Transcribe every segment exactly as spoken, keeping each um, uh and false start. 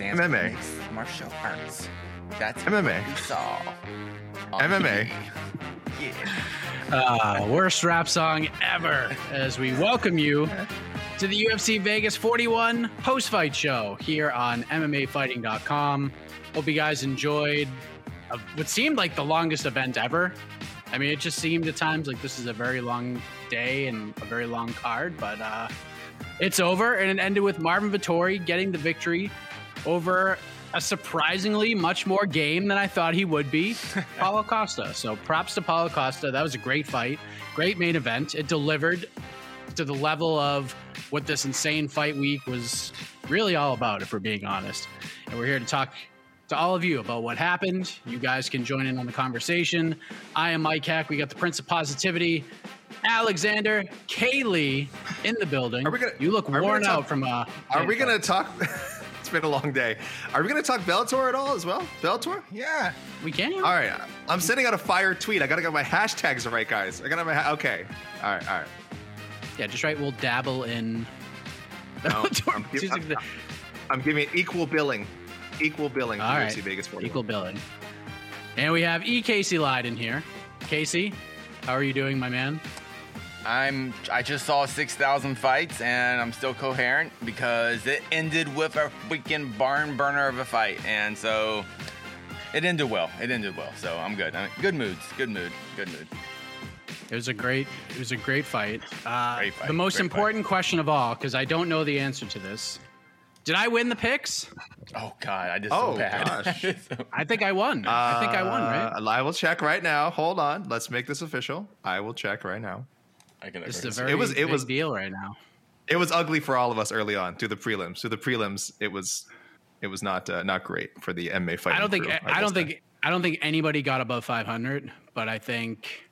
M M A. Martial arts. That's M M A. We saw. M M A. Yeah. Uh, worst rap song ever, as we welcome you to the U F C Vegas forty-one post-fight show here on M M A fighting dot com. Hope you guys enjoyed a, what seemed like the longest event ever. I mean, it just seemed at times like this is a very long day and a very long card, but uh, it's over. And it ended with Marvin Vettori getting the victory over a surprisingly much more game than I thought he would be, Paulo Costa. So props to Paulo Costa. That was a great fight, great main event. It delivered to the level of what this insane fight week was really all about, if we're being honest. And we're here to talk to all of you about what happened. You guys can join in on the conversation. I am Mike Heck. We got the Prince of Positivity, Alexander K. Lee, in the building. Are we gonna, you look worn out talk, from uh Are we going to talk... Been a long day. Are we going to talk Bellator at all as well? Bellator? Yeah. We can. All right. I'm sending out a fire tweet. I got to get my hashtags right, guys. I got to my ha- Okay. All right. All right. Yeah, just right. We'll dabble in Bellator. No, I'm, I'm, I'm giving it equal billing. Equal billing. All right. U F C Vegas forty-one. Equal billing. And we have E. Casey Leydon here. Casey, how are you doing, my man? I'm. I just saw six thousand fights, and I'm still coherent because it ended with a freaking barn burner of a fight, and so it ended well. It ended well, so I'm good. I'm good moods. Good mood. Good mood. It was a great. It was a great fight. Uh, great fight. The most great important fight. Question of all, because I don't know the answer to this. Did I win the picks? Oh God, I did oh, so bad. Gosh. I think I won. Uh, I think I won. Right. I will check right now. Hold on. Let's make this official. I will check right now. I can this is a very it was, it big was, deal right now. It was ugly for all of us early on through the prelims. Through the prelims, it was it was not uh, not great for the M M A fighting. I don't think crew, I, I don't think time. I don't think anybody got above five hundred, but I think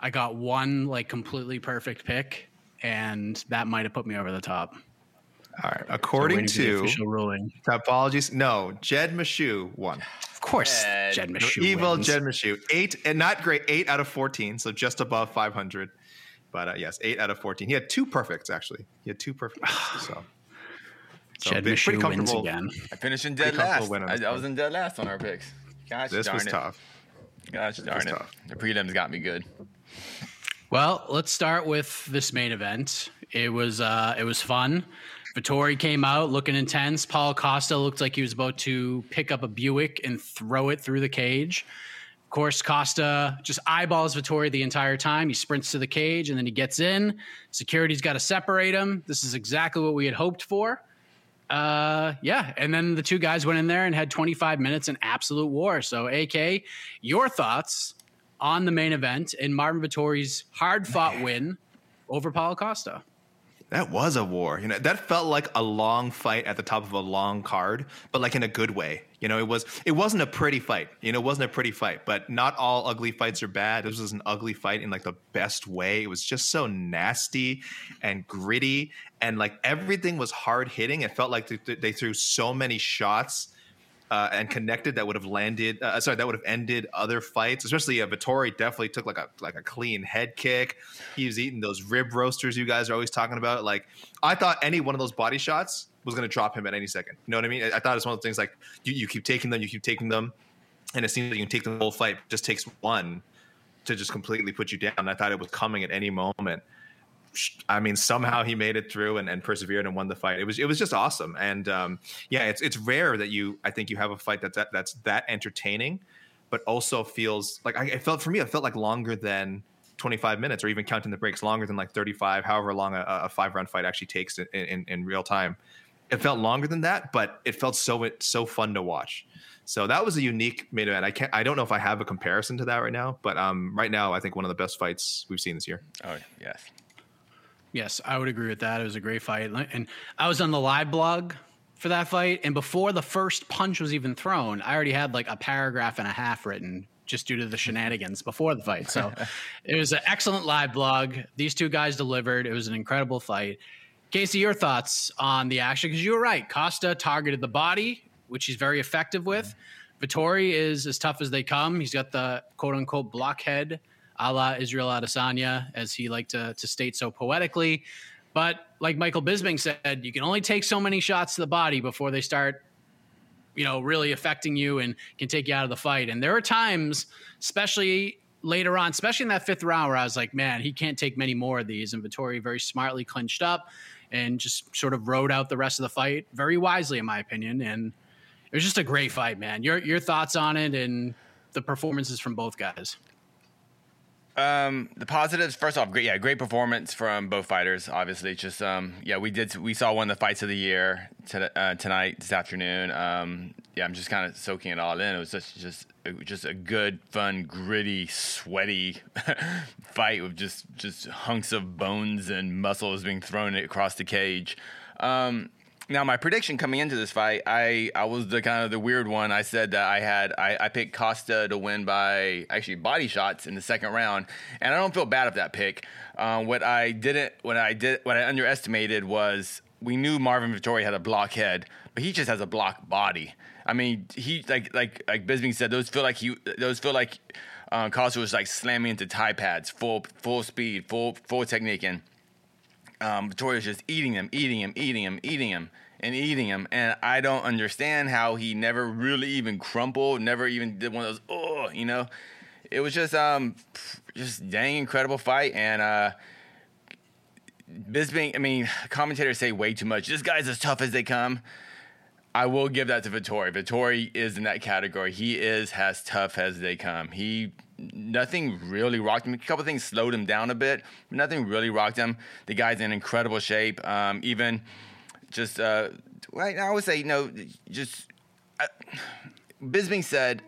I got one like completely perfect pick, and that might have put me over the top. All right, according so to, to the official ruling, topologies. No, Jed Machu won. Of course, Jed, Jed Machu. Evil wins. Jed Machu. Eight and not great. Eight out of fourteen, so just above five hundred. But uh, yes, eight out of fourteen. He had two perfects, actually. He had two perfects. So, so Jed big, pretty comfortable wins again. I finished in dead last. I, I was in dead last on our picks. Gosh this darn was it. Tough. Gosh this darn it. Tough. The prelims got me good. Well, let's start with this main event. It was uh, it was fun. Vettori came out looking intense. Paulo Costa looked like he was about to pick up a Buick and throw it through the cage. Of course, Costa just eyeballs Vettori the entire time. He sprints to the cage, and then he gets in. Security's got to separate him. This is exactly what we had hoped for. Uh, yeah, and then the two guys went in there and had twenty-five minutes in absolute war. So, A K, your thoughts on the main event and Marvin Vettori's hard-fought Man. win over Paulo Costa? That was a war. You know, that felt like a long fight at the top of a long card, but like in a good way. You know, it was it wasn't a pretty fight. You know, it wasn't a pretty fight, but not all ugly fights are bad. This was an ugly fight in like the best way. It was just so nasty and gritty, and like everything was hard hitting. It felt like th- th- they threw so many shots uh, and connected that would have landed. Uh, sorry, that would have ended other fights. Especially uh, Vettori definitely took like a like a clean head kick. He was eating those rib roasters you guys are always talking about. Like I thought any one of those body shots was going to drop him at any second. You know what I mean? I, I thought it was one of the things like you, you keep taking them, you keep taking them, and it seems like you can take the whole fight. It just takes one to just completely put you down. I thought it was coming at any moment. I mean, somehow he made it through and, and persevered and won the fight. It was it was just awesome. And um, yeah, it's it's rare that you I think you have a fight that's that, that's that entertaining, but also feels like I it felt for me. It felt like longer than twenty-five minutes, or even counting the breaks, longer than like thirty-five, however long a, a five round fight actually takes in, in in real time. It felt longer than that, but it felt so so fun to watch. So that was a unique main event. I can't. I don't know if I have a comparison to that right now, but um, right now I think one of the best fights we've seen this year. Oh yes, yes, I would agree with that. It was a great fight, and I was on the live blog for that fight. And before the first punch was even thrown, I already had like a paragraph and a half written just due to the shenanigans before the fight. So it was an excellent live blog. These two guys delivered. It was an incredible fight. Casey, your thoughts on the action? Because you were right. Costa targeted the body, which he's very effective with. Vettori is as tough as they come. He's got the quote-unquote blockhead, a la Israel Adesanya, as he liked to, to state so poetically. But like Michael Bisping said, you can only take so many shots to the body before they start, you know, really affecting you and can take you out of the fight. And there are times, especially later on, especially in that fifth round, where I was like, man, he can't take many more of these. And Vettori very smartly clinched up and just sort of rode out the rest of the fight very wisely, in my opinion. And it was just a great fight, man. Your your thoughts on it and the performances from both guys. Um, the positives, first off, great, yeah, great performance from both fighters. Obviously, it's just um, yeah, we did we saw one of the fights of the year to, uh, tonight this afternoon. Um, yeah, I'm just kind of soaking it all in. It was just just it was just a good, fun, gritty, sweaty fight with just just hunks of bones and muscles being thrown across the cage. Um, Now, my prediction coming into this fight, I, I was the kind of the weird one. I said that I had I, I picked Costa to win by actually body shots in the second round, and I don't feel bad of that pick. Uh, what I didn't, what I did, what I underestimated was we knew Marvin Vettori had a block head, but he just has a block body. I mean, he like like like Bisping said, those feel like he those feel like uh, Costa was like slamming into tie pads, full full speed, full full technique, and. Um, Vettori was just eating him, eating him, eating him, eating him, and eating him. And I don't understand how he never really even crumpled, never even did one of those, oh, you know. It was just um, just dang incredible fight. And uh, Bisping, I mean, commentators say way too much. This guy's as tough as they come. I will give that to Vettori. Vettori is in that category. He is as tough as they come. He... Nothing really rocked him. A couple of things slowed him down a bit. But nothing really rocked him. The guy's in incredible shape. Um, even just, uh, right now I would say, you know, just, uh, Bisping said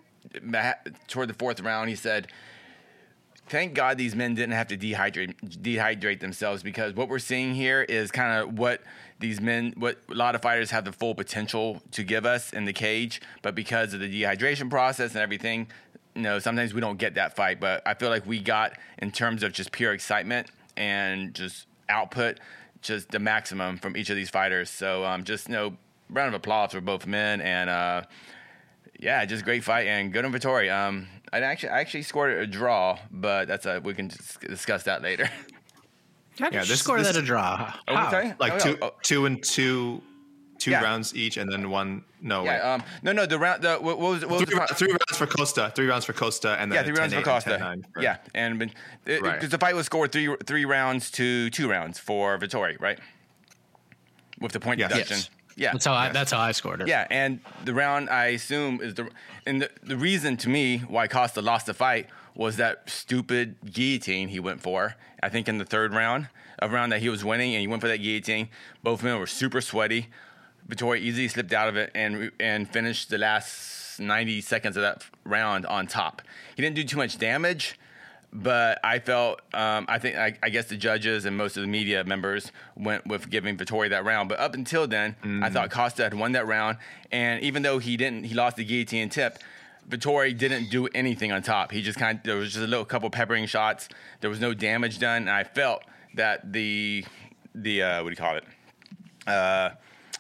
toward the fourth round, he said, thank God these men didn't have to dehydrate dehydrate themselves, because what we're seeing here is kind of what these men, what a lot of fighters have the full potential to give us in the cage. But because of the dehydration process and everything, no, sometimes we don't get that fight, but I feel like we got, in terms of just pure excitement and just output, just the maximum from each of these fighters. So um, just, you know, round of applause for both men, and uh, yeah, just great fight and good on Vettori. Um, I actually I actually scored a draw, but that's a, we can discuss that later. How did yeah, you this, score this, that a draw? How? Like oh, two, oh. two and two. Two yeah. rounds each, and then one. No, yeah. Um, no, no. The round. The, what, what was? What three, was the, three rounds for Costa. Three rounds for Costa, and then yeah, three rounds for Costa. For, yeah, and because right. the fight was scored three three rounds to two rounds for Vettori, right? With the point yes. deduction. Yes. Yeah, that's how yes. I. That's how I scored it. Yeah, and the round I assume is the and the, the reason to me why Costa lost the fight was that stupid guillotine he went for. I think in the third round, a round that he was winning, and he went for that guillotine. Both men were super sweaty. Vettori easily slipped out of it and and finished the last ninety seconds of that round on top. He didn't do too much damage, but I felt, um, I think, I, I guess the judges and most of the media members went with giving Vettori that round. But up until then, mm-hmm. I thought Costa had won that round. And even though he didn't, he lost the guillotine tip, Vettori didn't do anything on top. He just kind of, there was just a little couple peppering shots. There was no damage done. And I felt that the, the uh, what do you call it? Uh,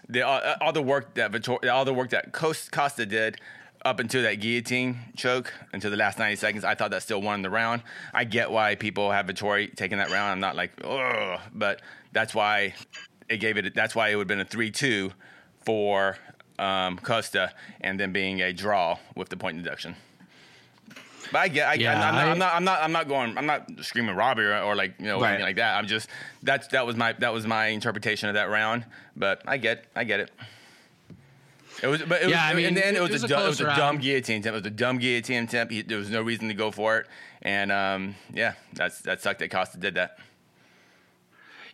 The, all, all the work that Vettori, all the work that Costa did up until that guillotine choke, until the last ninety seconds, I thought that still won the round. I get why people have Vettori taking that round. I'm not like, oh, but that's why it gave it. That's why it would have been a three two for um, Costa, and then being a draw with the point deduction. But I get, I, yeah, I'm, I'm, I, not, I'm not, I'm not, I'm not going, I'm not screaming robbery or, or like, you know, right. anything like that. I'm just, that's, that was my, that was my interpretation of that round. But I get, I get it. It was, but it yeah, was, I mean, in the end, it was, it was, a, du- a, it was a dumb guillotine attempt. It was a dumb guillotine attempt. He, there was no reason to go for it. And, um, yeah, that's, that sucked that Costa did that.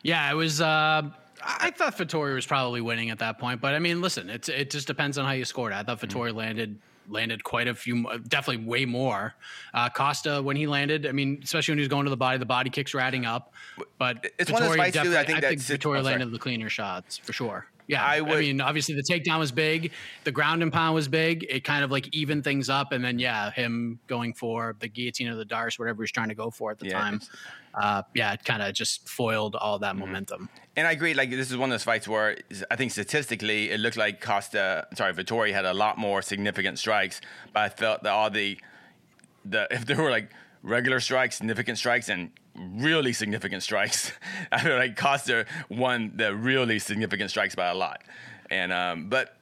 Yeah, it was, uh, I thought Vettori was probably winning at that point, but I mean, listen, it's, it just depends on how you scored. I thought Vettori mm-hmm. landed, landed quite a few, definitely way more. Uh, Costa, when he landed, I mean, especially when he was going to the body, the body kicks were adding up, but it's Vettori one of those fights too, I think, I think Vettori oh, landed the cleaner shots for sure. Yeah, I, would, I mean, obviously the takedown was big. The ground and pound was big. It kind of like evened things up. And then, yeah, him going for the guillotine or the darce, whatever he's trying to go for at the yeah, time. Uh, yeah, it kind of just foiled all that mm-hmm. momentum. And I agree. Like, this is one of those fights where I think statistically it looked like Costa, sorry, Vettori had a lot more significant strikes. But I felt that all the, the if there were like regular strikes, significant strikes, and really significant strikes. I feel like Costa won the really significant strikes by a lot. And um, but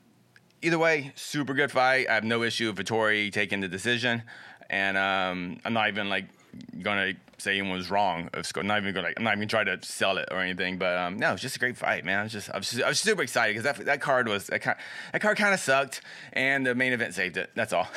either way, super good fight. I have no issue with Vettori taking the decision. And um, I'm not even like gonna say anyone was wrong. I'm not even gonna. Like, I'm not even trying to sell it or anything. But um, no, it's just a great fight, man. I was just I was, just, I was super excited because that that card was that card, that card kind of sucked, and the main event saved it. That's all.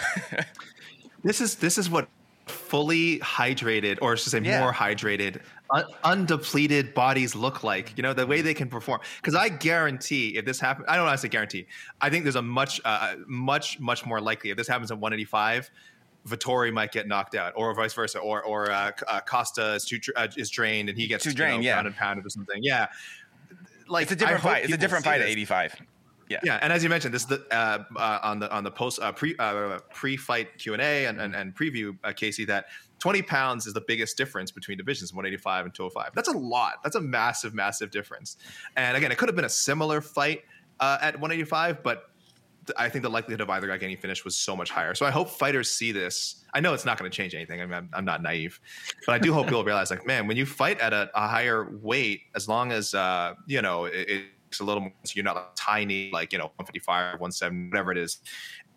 this is this is what. Fully hydrated, or I should say yeah. more hydrated, un- undepleted bodies look like, you know, the way they can perform. Because I guarantee if this happens, I don't want to say guarantee. I think there's a much, uh, much, much more likely if this happens at one eighty-five, Vettori might get knocked out, or vice versa, or or uh, uh, Costa is too uh, is drained and he gets too drained, you know, yeah, pounded, pounded or something. Yeah, like it's a different fight. It's a different fight at eighty-five. Yeah. yeah, and as you mentioned, this is the, uh, uh, on the on the post uh, pre uh, pre fight Q and A and and preview, uh, Casey, that twenty pounds is the biggest difference between divisions, one eighty five and two hundred five. That's a lot. That's a massive, massive difference. And again, it could have been a similar fight uh, at one eighty five, but th- I think the likelihood of either guy getting finished was so much higher. So I hope fighters see this. I know it's not going to change anything. I mean, I'm, I'm not naive, but I do hope people realize, like, man, when you fight at a, a higher weight, as long as uh, you know it. it a little more, so you're not like tiny, like, you know, one fifty-five, one seventy, whatever it is.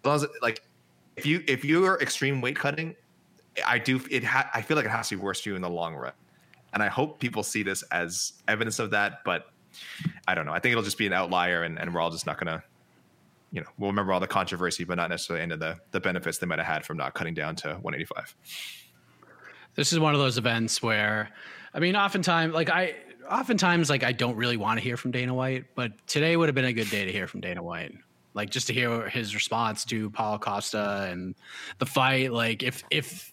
As long as, like, if you if you're extreme weight cutting, I do it. Ha- I feel like it has to be worse for you in the long run, and I hope people see this as evidence of that. But I don't know. I think it'll just be an outlier, and, and we're all just not gonna, you know, we'll remember all the controversy, but not necessarily into the the benefits they might have had from not cutting down to one eighty-five. This is one of those events where, I mean, oftentimes, like I. Oftentimes, like, I don't really want to hear from Dana White, but today would have been a good day to hear from Dana White. Like, just to hear his response to Paulo Costa and the fight. Like, if if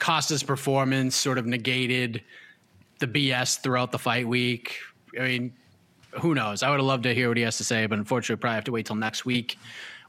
Costa's performance sort of negated the B S throughout the fight week, I mean, who knows? I would have loved to hear what he has to say, but unfortunately, probably have to wait till next week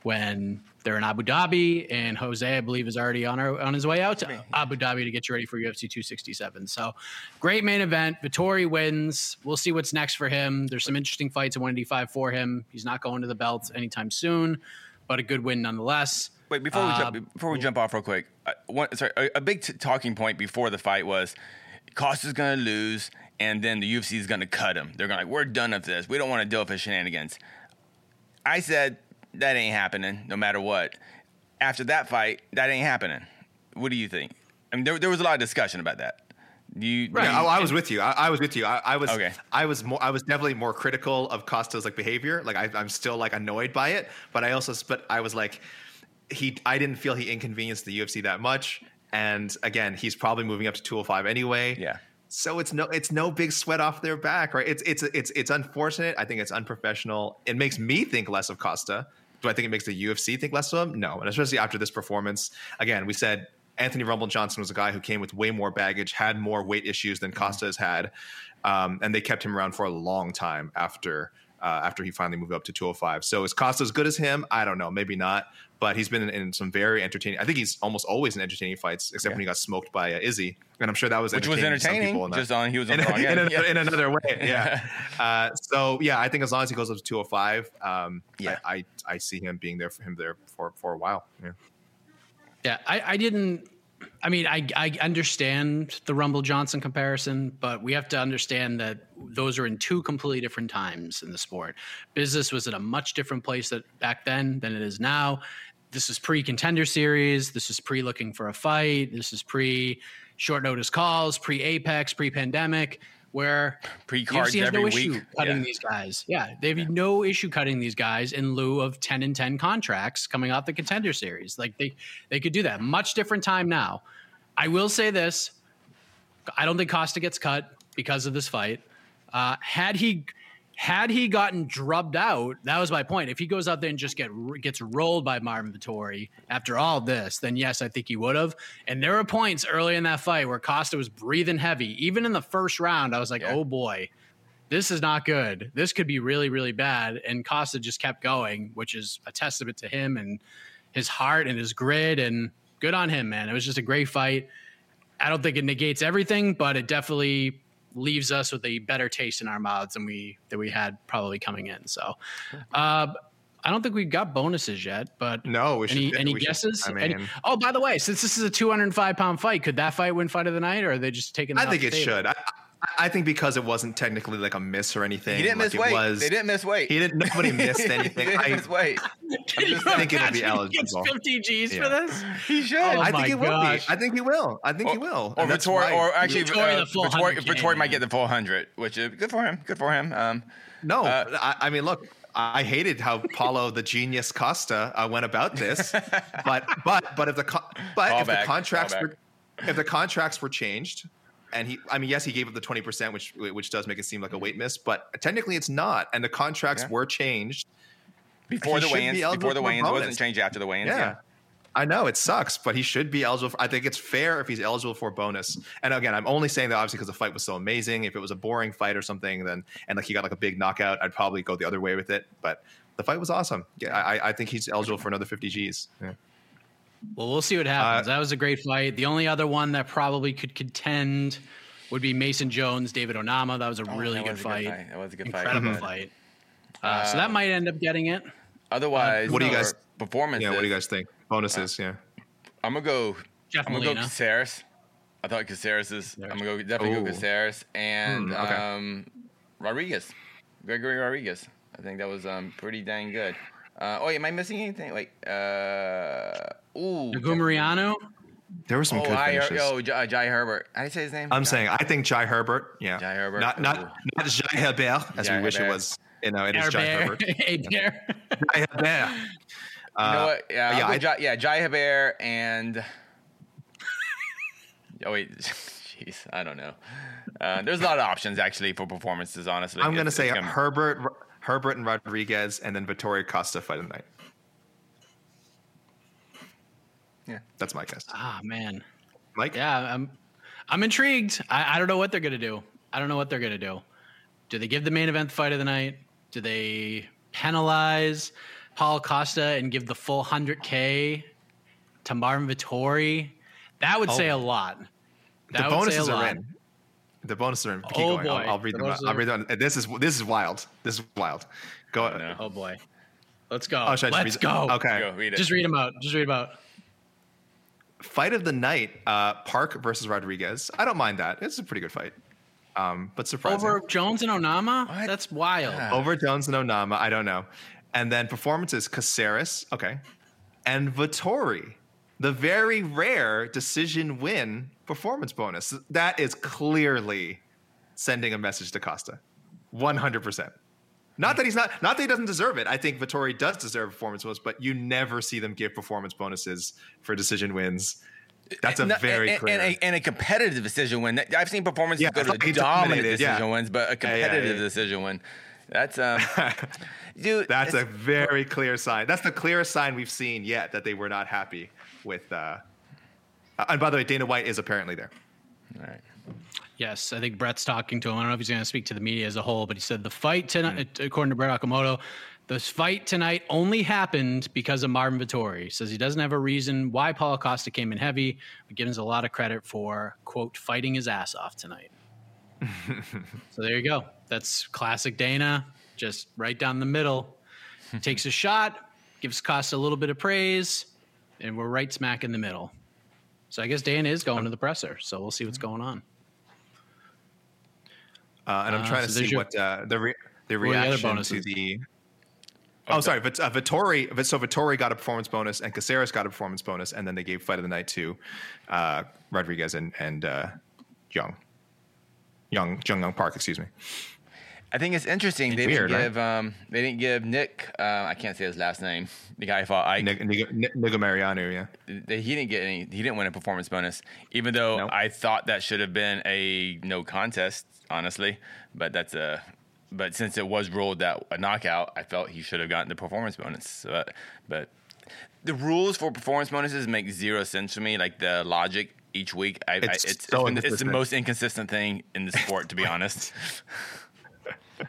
when they're in Abu Dhabi, and Jose, I believe, is already on our, on his way out to Abu Dhabi to get you ready for U F C two sixty-seven. So, great main event. Vettori wins. We'll see what's next for him. There's some interesting fights at one eighty-five for him. He's not going to the belt anytime soon, but a good win nonetheless. Wait, before we, uh, jump, before we jump off real quick, uh, one, sorry, a, a big t- talking point before the fight was Costa's going to lose, and then the U F C is going to cut him. They're going to like, we're done with this. We don't want to deal with his shenanigans. I said, that ain't happening, no matter what. After that fight, that ain't happening. What do you think? I mean, there, there was a lot of discussion about that. Do you, right. Do you, I, I was with you. I, I was with you. I, I was. Okay. I was more. I was definitely more critical of Costa's like behavior. Like I, I'm still like annoyed by it, but I also. But I was like, he. I didn't feel he inconvenienced the U F C that much. And again, he's probably moving up to two oh five anyway. Yeah. So it's no, it's no big sweat off their back, right? It's it's it's it's unfortunate. I think it's unprofessional. It makes me think less of Costa. Do I think it makes the U F C think less of him? No, and especially after this performance. Again, we said Anthony Rumble Johnson was a guy who came with way more baggage, had more weight issues than Costa has had, um, and they kept him around for a long time after uh, after he finally moved up to two oh five. So is Costa as good as him? I don't know, maybe not. But he's been in, in some very entertaining. I think he's almost always in entertaining fights, except yeah. when he got smoked by uh, Izzy, and I'm sure that was which entertaining was entertaining. Some people just on he was on in, in, in, yeah. in another way, yeah. uh, so yeah, I think as long as he goes up to two oh five, um, yeah, I, I I see him being there for him there for, for a while. Yeah, yeah. I, I didn't. I mean, I I understand the Rumble Johnson comparison, but we have to understand that those are in two completely different times in the sport. Business was in a much different place that back then than it is now. this is pre-contender series. This is pre-looking for a fight. This is pre-short notice calls, pre-Apex, pre-pandemic, where pre-cards U F C has every no issue week. Cutting yeah. these guys. Yeah, they have yeah. no issue cutting these guys in lieu of ten and ten contracts coming off the contender series. Like they, they could do that. Much different time now. I will say this. I don't think Costa gets cut because of this fight. Uh, had he... Had he gotten drubbed out, that was my point. If he goes out there and just get gets rolled by Marvin Vettori after all this, then yes, I think he would have. And there were points early in that fight where Costa was breathing heavy. Even in the first round, I was like, yeah. oh boy, this is not good. This could be really, really bad. And Costa just kept going, which is a testament to him and his heart and his grit. And good on him, man. It was just a great fight. I don't think it negates everything, but it definitely leaves us with a better taste in our mouths than we that we had probably coming in. So uh I don't think we've got bonuses yet, but no, we should, any, any we guesses? Should, I mean, any, oh, by the way, since this is a two hundred five pound fight, could that fight win fight of the night, or are they just taking? I think it should. I, I think because it wasn't technically like a miss or anything. He didn't like miss it weight. Was, they didn't miss weight. He didn't. Nobody missed anything. He didn't I, miss weight. I just think it'll be eligible. fifty G's yeah. for this. He should. Oh I think he gosh. will. Be. I think he will. I think or, he will. Or Vettori, or actually, Vettori, uh, Vettori, Vettori might get the full hundred, which is good for him. Good for him. Um, no, uh, I, I mean, look. I hated how Paulo, the genius Costa, uh, went about this, but but but if the co- but call if back, the contracts were, if the contracts were changed. And he, I mean, yes, he gave up the twenty percent, which which does make it seem like a weight miss, but technically it's not. And the contracts yeah. were changed before the weigh-ins. Be before the weigh-ins, it wasn't changed after the weigh-ins. Yeah. yeah, I know it sucks, but he should be eligible. For, I think it's fair if he's eligible for a bonus. And again, I'm only saying that obviously because the fight was so amazing. If it was a boring fight or something, then and like he got like a big knockout, I'd probably go the other way with it. But the fight was awesome. Yeah, I, I think he's eligible for another fifty G's. Yeah. Well, we'll see what happens. Uh, that was a great fight. The only other one that probably could contend would be Mason Jones, David Onama. That was a oh, really good, was a fight. good fight. That was a good Incredible fight. Incredible fight. Uh, uh, so that might end up getting it. Otherwise, uh, what do you guys performances? Yeah, what do you guys think? Bonuses, uh, yeah. I'm gonna go. Jeff I'm gonna Molina. go Caceres. I thought Caceres is. I'm gonna go definitely Ooh. go Caceres and mm, okay. um, Rodriguez, Gregory Rodriguez. I think that was um, pretty dang good. Uh, oh, am I missing anything? Like, uh, ooh, Gumariano. There were some oh, good finishes. Oh, Jai, Jai Herbert. How do you say his name? I'm Jai. saying I think Jai Herbert. Yeah, Jai Herbert. Not not ooh. not Jai Herbert as Jai we Herbert. wish it was. You know, it Herbert. is Jai Herbert. Herbert. Jai Herbert. Uh, you know what? Yeah, yeah, I, Jai, yeah, Jai Herbert and oh wait, jeez, I don't know. Uh, there's a lot of options actually for performances. Honestly, I'm going to say gonna... Herbert. Herbert and Rodriguez, and then Vettori Costa fight of the night. Yeah, that's my guess. Ah, man, Mike. Yeah, I'm. I'm intrigued. I, I don't know what they're gonna do. I don't know what they're gonna do. Do they give the main event the fight of the night? Do they penalize Paulo Costa and give the full one hundred K to Marvin Vettori? That would oh. say a lot. That the would bonuses say a are lot. in. The bonus room. Keep oh going. boy! I'll, I'll read the them. Out. I'll read them. Out. This is this is wild. This is wild. Go. Oh, no. oh boy, let's go. Oh, should I let's go. Them? Okay, go, read it. Just read them out. Just read them out. Fight of the night: uh, Park versus Rodriguez. I don't mind that. It's a pretty good fight. Um, but surprising over Jones and Onama. What? That's wild. Yeah. Over Jones and Onama. I don't know. And then performances: Caceres. Okay, and Vettori. The very rare decision win performance bonus. That is clearly sending a message to Costa. one hundred percent. Not that he's not, not that he doesn't deserve it. I think Vettori does deserve performance bonus, but you never see them give performance bonuses for decision wins. That's a no, very and, clear. And a, and a competitive decision win. I've seen performances yeah, go to like dominant decision yeah. wins, but a competitive yeah, yeah, yeah. decision win. That's um, dude. That's a very clear sign. That's the clearest sign we've seen yet that they were not happy with. Uh, and by the way, Dana White is apparently there. All right. Yes, I think Brett's talking to him. I don't know if he's going to speak to the media as a whole, but he said the fight tonight, mm. according to Brett Okamoto, the fight tonight only happened because of Marvin Vettori. He says he doesn't have a reason why Paulo Costa came in heavy, but gives a lot of credit for quote fighting his ass off tonight. So there you go. That's classic Dana, just right down the middle. Takes a shot, gives Costa a little bit of praise, and we're right smack in the middle. So I guess Dana is going to the presser, so we'll see what's going on. Uh, and I'm trying uh, so to see your, what uh, the re- the reaction the to the Oh, okay. sorry, but uh, Vettori. So Vettori got a performance bonus, and Caceres got a performance bonus, and then they gave Fight of the Night to uh, Rodriguez and and uh, Young, Young, Jung Young Park. Excuse me. I think it's interesting. It's they weird, didn't give. Right? Um, they didn't give Nick. Uh, I can't say his last name. The guy who fought Ike. Nick, Nick, Nick, Nick Mariano, yeah. They, he didn't get any. He didn't win a performance bonus, even though no. I thought that should have been a no contest, honestly. But that's a. But since it was ruled that a knockout, I felt he should have gotten the performance bonus. But, but the rules for performance bonuses make zero sense to me. Like the logic each week, I, it's, I, it's, so it's, it's the most inconsistent thing in the sport, to be honest. Uh,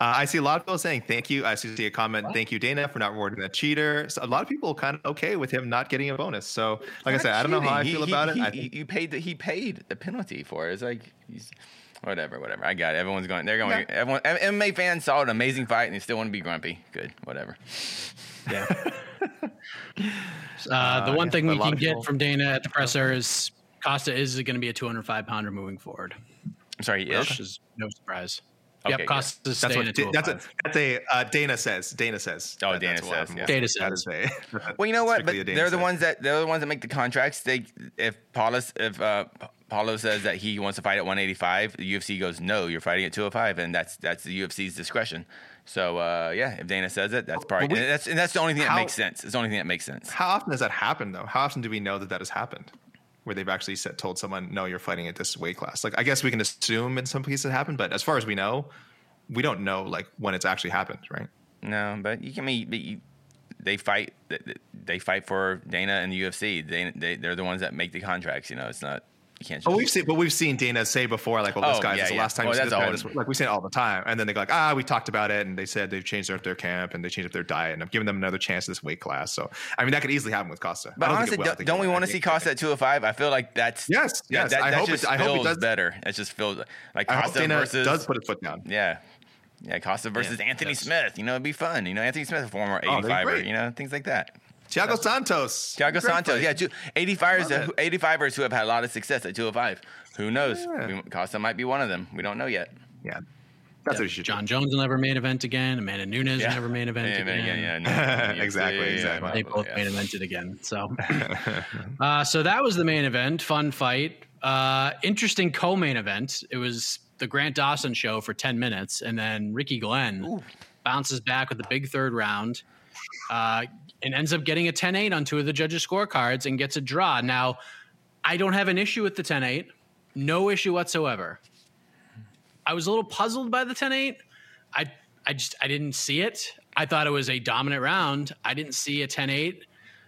I see a lot of people saying thank you. I see a comment, thank you, Dana, for not rewarding that cheater. So a lot of people kind of okay with him not getting a bonus. So, like I said, cheating. I don't know how I he, feel he, about he, it. I think he paid the, he paid the penalty for it. It's like he's whatever, whatever. I got it. Everyone's going. They're going. Yeah. Everyone. M M A fans saw an amazing fight and they still want to be grumpy. Good, whatever. Yeah. uh, uh, the one yeah, thing we can get from Dana at the presser is Costa is going to be a two oh five pounder moving forward. I'm sorry, he is. Which is no surprise. Okay, yep, Costa yeah. is staying at two oh five. That's a, that's a uh, Dana says. Dana says. Oh, that, Dana says. Yeah. Dana says. A, well, you know what? But they're says. the ones that they're the ones that make the contracts. They if Paulus if uh, Paulo says that he wants to fight at one eighty-five, the U F C goes, no, you're fighting at two oh five, and that's that's the U F C's discretion. So uh, yeah, if Dana says it, that's probably we, and that's and that's the only thing how, that makes sense. It's the only thing that makes sense. How often does that happen though? How often do we know that that has happened? Where they've actually said, told someone, no, you're fighting at this weight class. Like, I guess we can assume in some cases it happened, but as far as we know, we don't know, like, when it's actually happened, right? No, but you can I mean, but you, they fight They fight for Dana and the U F C. They, they, they're the ones that make the contracts, you know. It's not, you can't just... Oh, we've seen, but we've seen Dana say before, like, well, this oh, guy, yeah, this is yeah. the last time. Oh, that's all. This, like, we've seen it all the time. And then they go, like, ah, we talked about it, and they said they've changed up their camp, and they changed up their diet, and I'm giving them another chance at this weight class. So, I mean, that could easily happen with Costa. But honestly, don't, don't we want to see Costa at two oh five? I feel like that's... Yes, yes. That, that, I, that hope just it, I hope it does. better. It just feels like Costa I hope Dana versus... does put his foot down. Yeah. Yeah, Costa versus yeah, Anthony yes. Smith. You know, it'd be fun. You know, Anthony Smith, a former eighty-fiver, oh, you know, things like that. Thiago Santos. Thiago Great Santos. Fight. Yeah, two, eighty-fivers, eighty-fivers who have had a lot of success at two oh five. Who knows? Yeah. We, Costa might be one of them. We don't know yet. Yeah. That's yeah. what you John do. Jones will never main event again. Amanda Nunes yeah. will never main event yeah, again. Yeah, yeah, yeah. No, exactly, yeah, yeah, exactly. They both yeah. main evented again. So uh, so that was the main event. Fun fight. Uh, interesting co-main event. It was the Grant Dawson show for ten minutes, and then Ricky Glenn Ooh. bounces back with the big third round. Uh, and ends up getting a ten eight on two of the judges' scorecards and gets a draw. Now, I don't have an issue with the ten eight. No issue whatsoever. I was a little puzzled by the ten eight. I I just I didn't see it. I thought it was a dominant round. I didn't see a ten eight.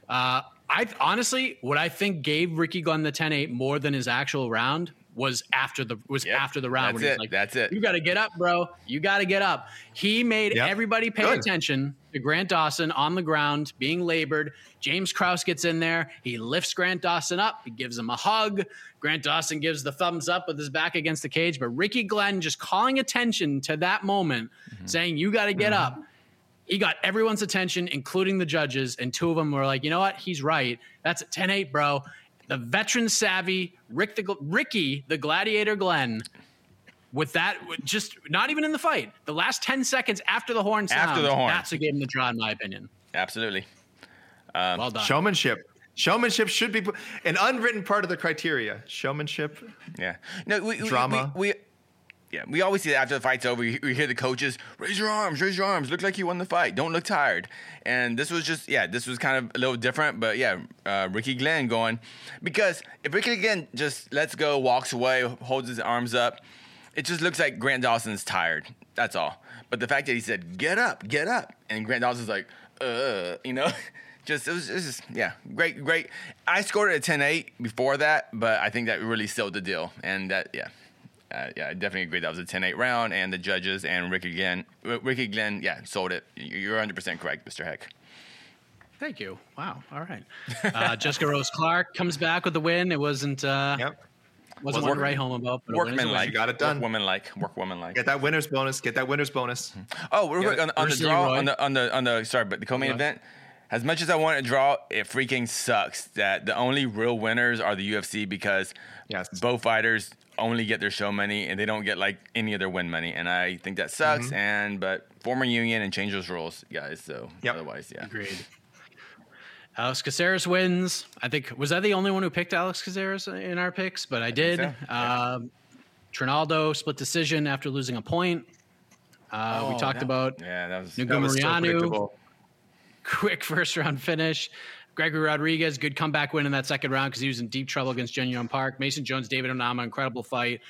Uh, I honestly, what I think gave Ricky Glenn the ten eight more than his actual round was after the was yep, after the round. That's when it. He was like, that's it. You got to get up, bro. You got to get up. He made yep. everybody pay Good. attention to Grant Dawson on the ground being labored. James Krause gets in there. He lifts Grant Dawson up. He gives him a hug. Grant Dawson gives the thumbs up with his back against the cage. But Ricky Glenn just calling attention to that moment, mm-hmm. saying, you got to get mm-hmm. up. He got everyone's attention, including the judges. And two of them were like, you know what? He's right. That's a ten eight, bro. The veteran savvy Rick the Ricky the Gladiator Glenn, with that, just not even in the fight. The last ten seconds after the horn sound, after the horn, that's what gave him the draw, in my opinion. Absolutely, um, well done. Showmanship. Showmanship should be an unwritten part of the criteria. Showmanship. Yeah. No. We, drama. We, we, we Yeah, we always see that after the fight's over, we hear the coaches, raise your arms, raise your arms, look like you won the fight, don't look tired. And this was just, yeah, this was kind of a little different, but yeah, uh, Ricky Glenn going, because if Ricky Glenn just lets go, walks away, holds his arms up, it just looks like Grant Dawson's tired, that's all. But the fact that he said, get up, get up, and Grant Dawson's like, uh, you know, just, it was, it was just, yeah, great, great. I scored it at ten eight before that, but I think that really sealed the deal, and that, yeah. Uh, yeah, I definitely agree. That was a ten eight round, and the judges and Ricky Glenn, Ricky Glenn, yeah, sold it. You're one hundred percent correct, Mister Heck. Thank you. Wow. All right. Uh, Jessica Rose Clark comes back with the win. It wasn't. Uh, yep. Wasn't one to write home about. Workman-like. You got it done. Workwoman-like. Workwoman-like. Get that winner's bonus. Get that winner's bonus. Oh, we're quick on, on the draw on the, on the on the sorry, but the co-main yeah. event. As much as I want to draw, it freaking sucks that the only real winners are the U F C because yes. both fighters only get their show money and they don't get like any of their win money. And I think that sucks. Mm-hmm. And but form a union and change those rules, guys. So yep. Otherwise, yeah. Agreed. Alex Caceres wins. I think, was I the only one who picked Alex Caceres in our picks? But I, I did. So. Yeah. Um, Trinaldo split decision after losing a point. Uh, oh, we talked that, about yeah, that was, that was so predictable. Quick first round finish. Gregory Rodriguez, good comeback win in that second round because he was in deep trouble against Genuine Park. Mason Jones, David Onama, incredible fight.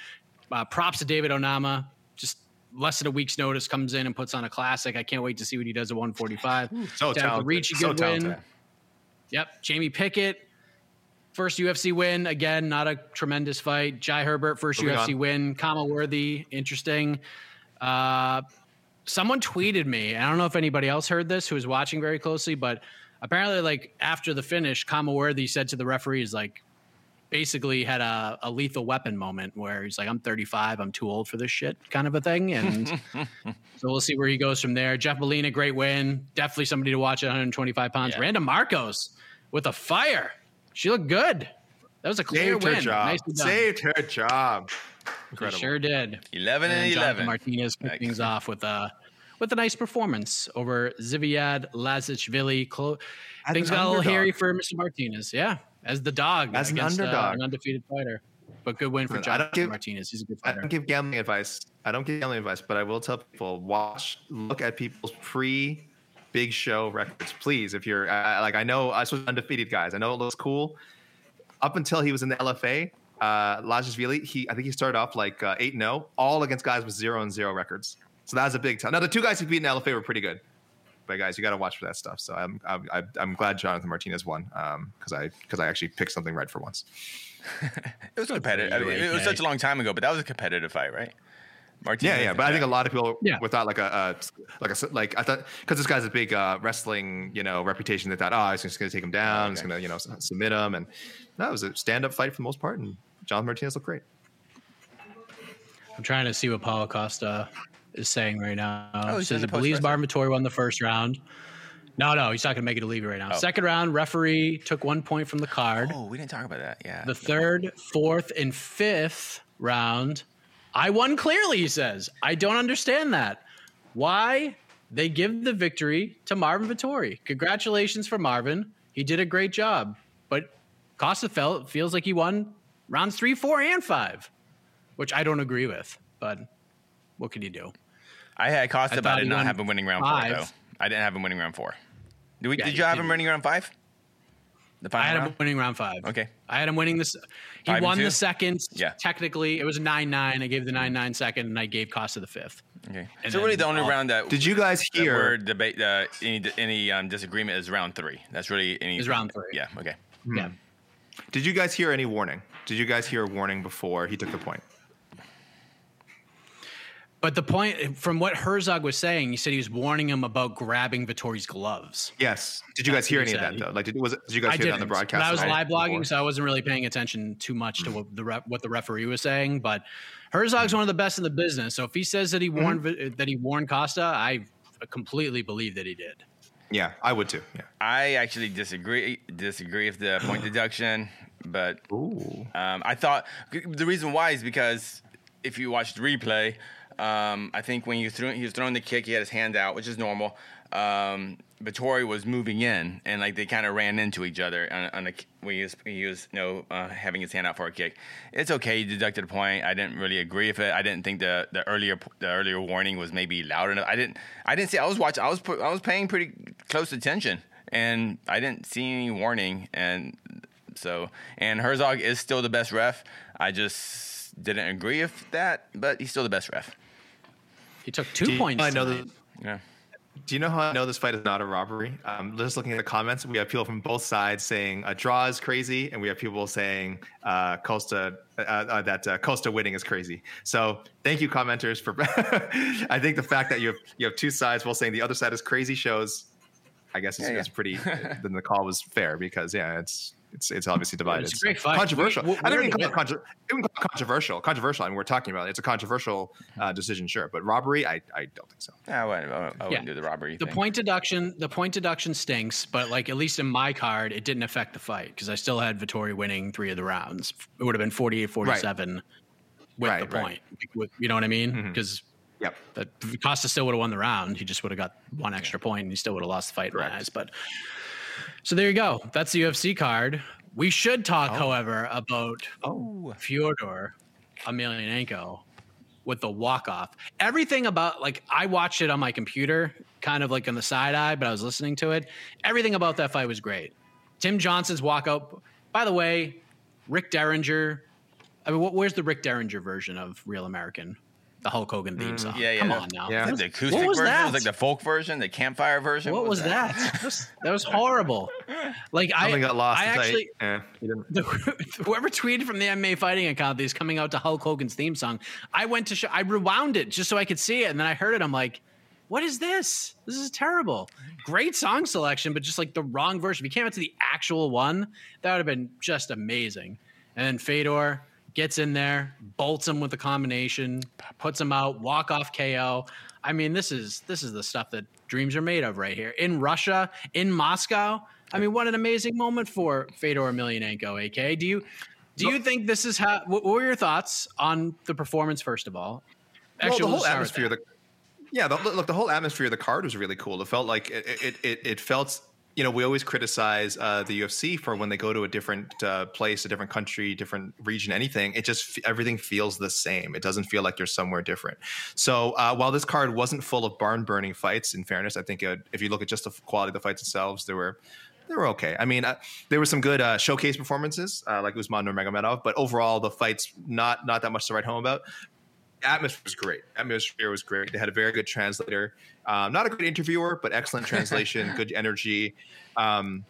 Uh, props to David Onama. Just less than a week's notice, comes in and puts on a classic. I can't wait to see what he does at one forty-five. So talented. Reach, a good so talented. Win. Yep, Jamie Pickett. First U F C win. Again, not a tremendous fight. Jai Herbert, first Moving U F C on. Win. Kama Worthy, interesting. Uh, someone tweeted me, and I don't know if anybody else heard this who was watching very closely, but apparently, like, after the finish, Kama Worthy said to the referees, like, basically had a, a lethal weapon moment where he's like, I'm thirty-five, I'm too old for this shit kind of a thing. And so we'll see where he goes from there. Jeff Molina, great win. Definitely somebody to watch at one twenty-five pounds. Yeah. Randa Marcos with a fire. She looked good. That was a clear Saved win. Her job. Nicely done. Saved her job. Incredible. She sure did. eleven and, and eleven. Jonathan Martinez kicked things off with a with a nice performance over Ziviad Lazishvili. Clo- things got a little hairy for Mister Martinez. Yeah, as the dog. As against, an underdog. Uh, an undefeated fighter. But good win for Jonathan give, Martinez. He's a good fighter. I don't give gambling advice. I don't give gambling advice, but I will tell people, watch, look at people's pre- Big Show records, please. If you're uh, like, I know I was undefeated, guys. I know it looks cool. Up until he was in the L F A, uh, Lazishvili, he I think he started off like uh, eight and zero, all against guys with zero and zero records. So that was a big time. Now the two guys he beat in the L F A were pretty good, but guys, you got to watch for that stuff. So I'm I'm, I'm glad Jonathan Martinez won because um, I because I actually picked something right for once. It was competitive. I mean, it was such a long time ago, but that was a competitive fight, right? Martinez, yeah, yeah, but yeah. I think a lot of people yeah. without like a, a like a like I thought because this guy's a big uh, wrestling you know reputation. They thought, oh, he's just going to take him down, he's going to you know submit him, and that no, was a stand up fight for the most part. And Jonathan Martinez looked great. I'm trying to see what Paulo Costa is saying right now. Oh, he says he believes Marvin Vettori won the first round. No, no, he's not going to make it a leave right now. Oh. Second round, referee took one point from the card. Oh, we didn't talk about that. Yeah, the third, fourth, and fifth round. I won clearly, he says. I don't understand that. Why they give the victory to Marvin Vettori. Congratulations for Marvin. He did a great job. But Costa felt, feels like he won rounds three, four, and five, which I don't agree with. But what can you do? I had Costa, I but I did not have him winning round five. Four, though. I didn't have him winning round four. Did, we, yeah, did you have didn't. him winning round five? I had round? him winning round five. Okay. I had him winning this. He five won the second. Yeah. Technically, it was nine nine. I gave the nine nine second, and I gave Costa the fifth. Okay. And so really the only all, round that did you guys hear debate uh, any any um, disagreement is round three. That's really any is round three. Yeah. Okay. Hmm. Yeah. Did you guys hear any warning? Did you guys hear a warning before he took the point? But the point from what Herzog was saying, he said he was warning him about grabbing Vittori's gloves. Yes. Did you guys hear any of that though? Like, did, was it, did you guys I hear that on the broadcast? But I was live blogging, so I wasn't really paying attention too much to what the what the referee was saying. But Herzog's mm-hmm. one of the best in the business, so if he says that he warned mm-hmm. that he warned Costa, I completely believe that he did. Yeah, I would too. Yeah, I actually disagree disagree with the point deduction, but Ooh. Um, I thought the reason why is because if you watched the replay. Um, I think when you threw, he was throwing the kick, he had his hand out, which is normal. Um, Vettori was moving in, and like they kind of ran into each other on, on the, when he was, he was you know, uh, having his hand out for a kick. It's okay, you deducted a point. I didn't really agree with it. I didn't think the, the earlier the earlier warning was maybe loud enough. I didn't I didn't see. I was watching. I was I was paying pretty close attention, and I didn't see any warning. And so and Herzog is still the best ref. I just didn't agree with that, but he's still the best ref. He took two do points. I know that, yeah. Do you know how I know this fight is not a robbery? Um, just looking at the comments, we have people from both sides saying a draw is crazy, and we have people saying uh, Costa uh, uh, that uh, Costa winning is crazy. So thank you, commenters, for. I think the fact that you have you have two sides while saying the other side is crazy shows. I guess it's, yeah, yeah. it's pretty. Then the call was fair because yeah, it's. It's it's obviously divided. It's a great fight. Controversial. We, we, I don't mean call it contro- controversial. Controversial. I mean, we're talking about it. It's a controversial uh, decision, sure. But robbery, I, I don't think so. I wouldn't, I wouldn't yeah. do the robbery the thing. Point deduction, the point deduction stinks, but like at least in my card, it didn't affect the fight because I still had Vettori winning three of the rounds. It would have been forty-eight forty-seven right. with right, the point. Right. You know what I mean? Because mm-hmm. Yep. But Costa still would have won the round. He just would have got one extra point and he still would have lost the fight. Correct. In my eyes. But so there you go. That's the U F C card. We should talk, oh. however, about oh. Fedor Emelianenko with the walk-off. Everything about, like, I watched it on my computer, kind of like on the side eye, but I was listening to it. Everything about that fight was great. Tim Johnson's walkout. By the way, Rick Derringer. I mean, what, where's the Rick Derringer version of Real American? The Hulk Hogan theme song. Mm, yeah, yeah. Come on now. Yeah. Was, the acoustic what was version that? Was like the folk version, the campfire version. What, what was that? That? that, was, that was horrible. Like Something I, got lost I actually, yeah, didn't. The, whoever tweeted from the M M A Fighting account that he's coming out to Hulk Hogan's theme song, I went to, sh- I rewound it just so I could see it, and then I heard it. I'm like, what is this? This is terrible. Great song selection, but just like the wrong version. If you came out to the actual one, that would have been just amazing. And then Fedor gets in there, bolts him with a combination, puts him out, walk off K O. I mean, this is this is the stuff that dreams are made of right here. In Russia, in Moscow. I mean, what an amazing moment for Fedor Emelianenko, A K. Do you do you think this is how? What were your thoughts on the performance? First of all, actually, well, the we'll whole atmosphere. The, yeah, the, look, the whole atmosphere of the card was really cool. It felt like it. It it, it felt. You know, we always criticize uh, the U F C for when they go to a different uh, place, a different country, different region, anything. It just – everything feels the same. It doesn't feel like you're somewhere different. So uh, while this card wasn't full of barn-burning fights, in fairness, I think it, if you look at just the quality of the fights themselves, there were – they were okay. I mean, uh, there were some good uh, showcase performances uh, like Usman Nurmagomedov, but overall the fights not not that much to write home about. Atmosphere was great. Atmosphere was great. They had a very good translator. Um, not a good interviewer, but excellent translation, good energy. Um,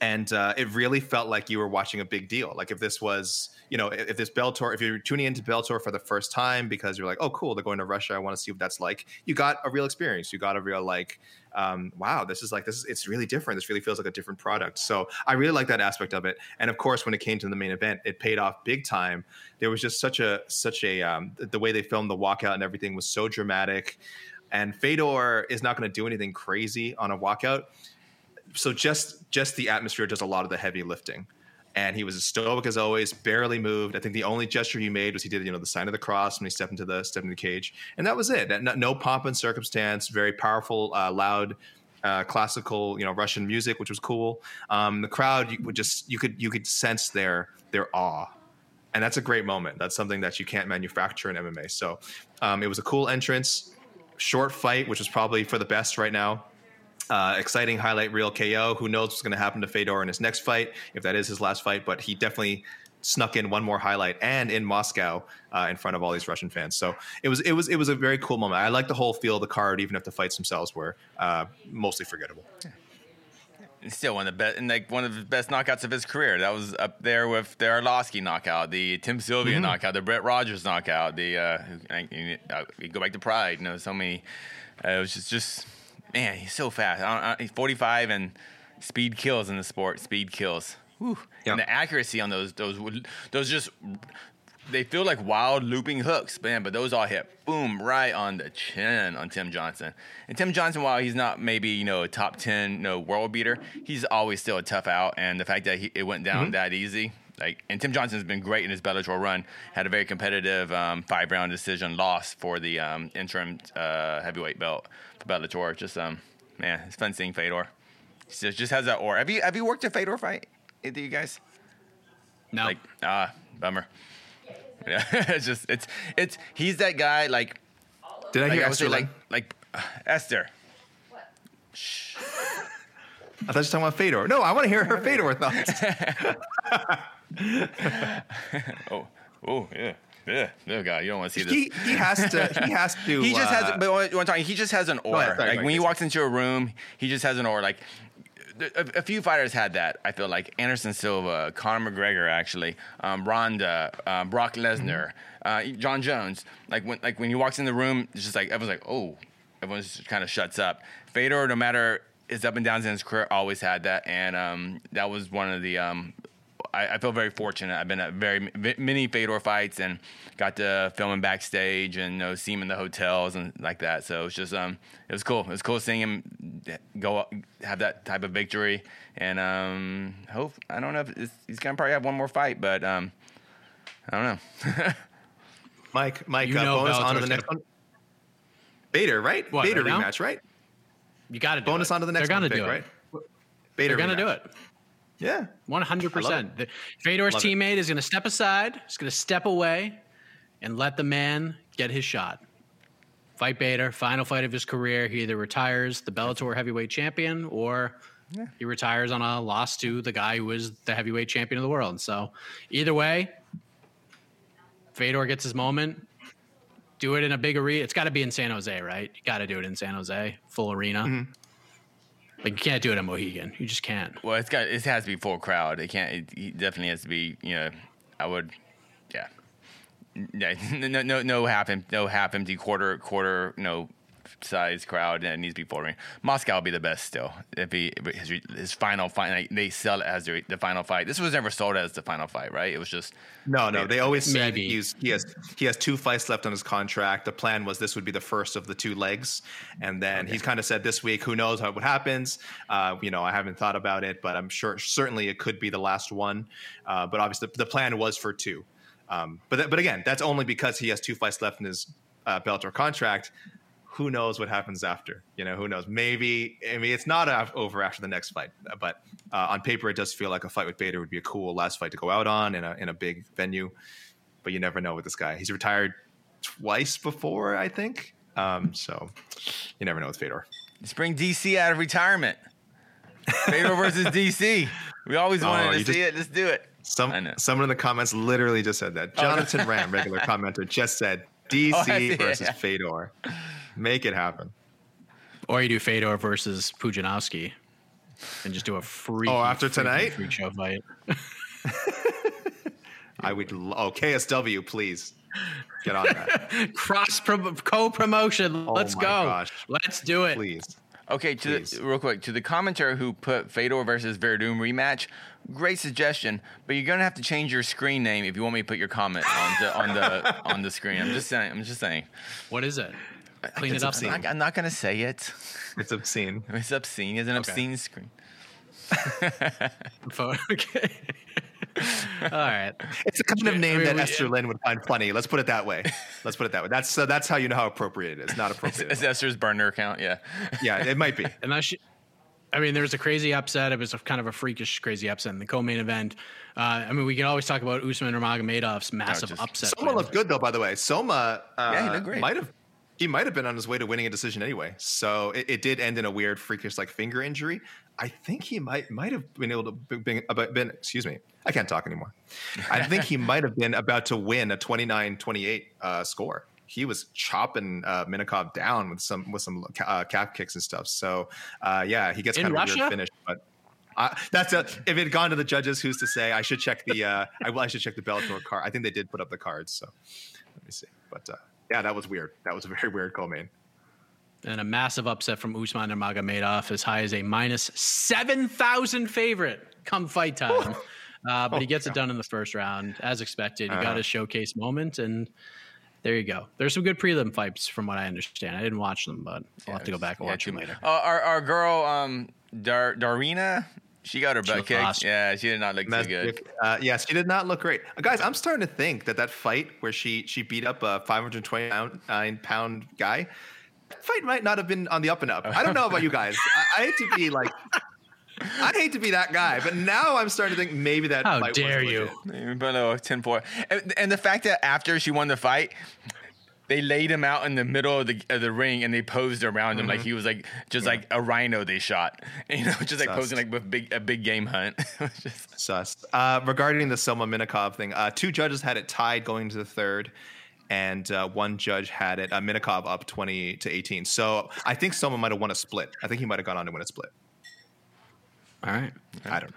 and uh, it really felt like you were watching a big deal. Like if this was, you know, if, if this Bellator, if you're tuning into Bellator for the first time because you're like, oh, cool, they're going to Russia. I want to see what that's like. You got a real experience. You got a real like, um, wow, this is like, this is, it's really different. This really feels like a different product. So I really like that aspect of it. And of course, when it came to the main event, it paid off big time. There was just such a, such a, um, the way they filmed the walkout and everything was so dramatic. And Fedor is not going to do anything crazy on a walkout. So just just the atmosphere does a lot of the heavy lifting. And he was as stoic as always, barely moved. I think the only gesture he made was he did, you know, the sign of the cross when he stepped into the stepped into the cage. And that was it. No, no pomp and circumstance, very powerful, uh, loud, uh, classical, you know, Russian music, which was cool. Um, the crowd you would just you could you could sense their their awe. And that's a great moment. That's something that you can't manufacture in M M A. So um, it was a cool entrance, short fight, which was probably for the best right now. Uh, exciting highlight reel K O. Who knows what's going to happen to Fedor in his next fight, if that is his last fight, but he definitely snuck in one more highlight and in Moscow uh, in front of all these Russian fans. So it was it was it was a very cool moment. I like the whole feel of the card, even if the fights themselves were uh, mostly forgettable. Yeah. And still one of the best, and like one of the best knockouts of his career. That was up there with the Arlovski knockout, the Tim Sylvia mm-hmm. knockout, the Brett Rogers knockout, the uh, I, I, I go back to Pride. You know, so many. Uh, it was just just. Man, he's so fast. I don't, I, he's forty-five, and speed kills in the sport. Speed kills. Whew. Yep. And the accuracy on those, those, those just, they feel like wild looping hooks, man, but those all hit, boom, right on the chin on Tim Johnson. And Tim Johnson, while he's not maybe, you know, a top ten, you know, world beater, he's always still a tough out, and the fact that he, it went down mm-hmm. that easy. Like, and Tim Johnson's been great in his Bellator run. Had a very competitive um, five-round decision loss for the um, interim uh, heavyweight belt for Bellator. Just um, man, it's fun seeing Fedor. He just has that aura. Have you have you worked a Fedor fight? Either you guys? No. Like ah, bummer. Yeah, it's just it's it's he's that guy. Like, did I hear like, Esther? I like like uh, Esther. What? Shh. I thought you were talking about Fedor. No, I want to hear her Fedor thoughts. oh, oh, yeah, yeah. Oh God, you don't want to see this. He, he has to. He has to. he just uh, has. But when I'm talking, he just has an aura. No, sorry, like when he walks into a room, he just has an aura. Like a, a few fighters had that. I feel like Anderson Silva, Conor McGregor, actually, um, Ronda, uh, Brock Lesnar, mm-hmm. uh, John Jones. Like when, like when he walks in the room, it's just like everyone's like, oh, everyone just kind of shuts up. Fedor, no matter his up and downs in his career, always had that, and um, that was one of the. Um, I, I feel very fortunate. I've been at very many Fedor fights and got to film him backstage and you know, see him in the hotels and like that. So it's just um, it was cool. It was cool seeing him go have that type of victory. And um, hope I don't know if it's, he's gonna probably have one more fight, but um, I don't know. Mike, Mike, you uh, know bonus on to the next one. Bader, right? What, Bader right rematch, now? Right? You got to do bonus it. Bonus on to the next one. They're going to do pick, it. Right? Bader They're going to do it. Yeah. one hundred percent. Fedor's love teammate it. is going to step aside. He's going to step away and let the man get his shot. Fight Bader, final fight of his career. He either retires the Bellator heavyweight champion or yeah. he retires on a loss to the guy who is the heavyweight champion of the world. So either way, Fedor gets his moment. Do it in a big arena. It's got to be in San Jose, right? You got to do it in San Jose, full arena. Mm-hmm. Like, you can't do it in Mohegan. You just can't. Well, it's got it has to be full crowd. It can't. It definitely has to be. You know, I would. Yeah. Yeah. No. No. No. Half. No. Half empty. Quarter. Quarter. You know, size crowd. And it needs to be full ring. Moscow would be the best still. If he his, his final fight, like, they sell it as their, the final fight. This was never sold as the final fight, right? It was just. No. No. They, they always said he's, he has he has two fights left on his contract. The plan was this would be the first of the two legs, and then okay. he's kind of said this week, who knows how, what happens? Uh, you know, I haven't thought about it, but I'm sure certainly it could be the last one. Uh, but obviously, the, the plan was for two. Um, but th- but again, that's only because he has two fights left in his uh, Bellator contract. Who knows what happens after? You know, who knows? Maybe, I mean, it's not a, over after the next fight, but uh, on paper, it does feel like a fight with Bader would be a cool last fight to go out on in a in a big venue. But you never know with this guy. He's retired twice before, I think. Um, so you never know with Fedor. Let's bring D C out of retirement. Fedor versus D C. We always wanted oh, to see just, it. Let's do it. Some someone in the comments literally just said that. Jonathan oh, no. Ram, regular commenter, just said D C oh, see, versus yeah. Fedor. Make it happen. Or you do Fedor versus Pujanovsky and just do a free oh after free, tonight free show fight. I would oh K S W, please get on that. Cross pro- co-promotion. Oh, let's go. Gosh. Let's do it. Please. Okay, to the, real quick, to the commenter who put Fedor versus Verdum rematch, great suggestion, but you're gonna have to change your screen name if you want me to put your comment on the on the on the screen. I'm just saying. I'm just saying. What is it? Clean it's it up. I'm not, I'm not gonna say it. It's obscene. It's obscene. It's an okay. obscene screen. Okay. All right. It's the kind of name I mean, that we, Esther Lin would find funny. Let's put it that way. Let's put it that way. That's so. That's how you know how appropriate it is. Not appropriate. It's, it's Esther's burner account. Yeah. Yeah. It might be. And I should. I mean, there was a crazy upset. It was a kind of a freakish, crazy upset in the co-main event. Uh, I mean, we can always talk about Usman Nurmagomedov's massive no, just, upset. Soma win. Looked good though, by the way. Soma. Uh, yeah, he looked great. Might have. He might have been on his way to winning a decision anyway. So it, it did end in a weird, freakish, like finger injury. I think he might might have been able to been, been excuse me. I can't talk anymore. I think he might have been about to win a twenty-nine twenty-eight uh, score. He was chopping uh, Minakov down with some with some uh, calf kicks and stuff. So uh, yeah, he gets in kind Russia? of a weird finish, but. Uh, that's a, if it had gone to the judges, who's to say? I should check the uh, I, I should check the Bellator card. I think they did put up the cards, so let me see. But uh, yeah, that was weird. That was a very weird co-main. And a massive upset from Usman Nurmagomedov, as high as a minus seven thousand favorite come fight time. uh, but oh, he gets God. it done in the first round, as expected. He uh, got his showcase moment, and there you go. There's some good prelim fights, from what I understand. I didn't watch them, but I'll yeah, have to go back and yeah, watch them later. Uh, our our girl um, Dar- Darina. She got her butt kicked. Yeah, she did not look too good. Uh, yeah, she did not look great. Uh, guys, I'm starting to think that that fight where she she beat up a five hundred twenty-nine pound guy, that fight might not have been on the up and up. I don't know about you guys. I, I hate to be like, I hate to be that guy, but now I'm starting to think maybe that How fight dare was you. Legit. But no, ten four. And, and the fact that after she won the fight, they laid him out in the middle of the of the ring and they posed around him mm-hmm. like he was like just yeah. like a rhino they shot, you know, just like Sussed. posing like with big a big game hunt. just... Sussed. Uh, regarding the Soma Minakov thing, uh, two judges had it tied going to the third, and uh, one judge had it uh, Minakov up twenty to eighteen. So I think Soma might have won a split. I think he might have gone on to win a split. All right, I don't know.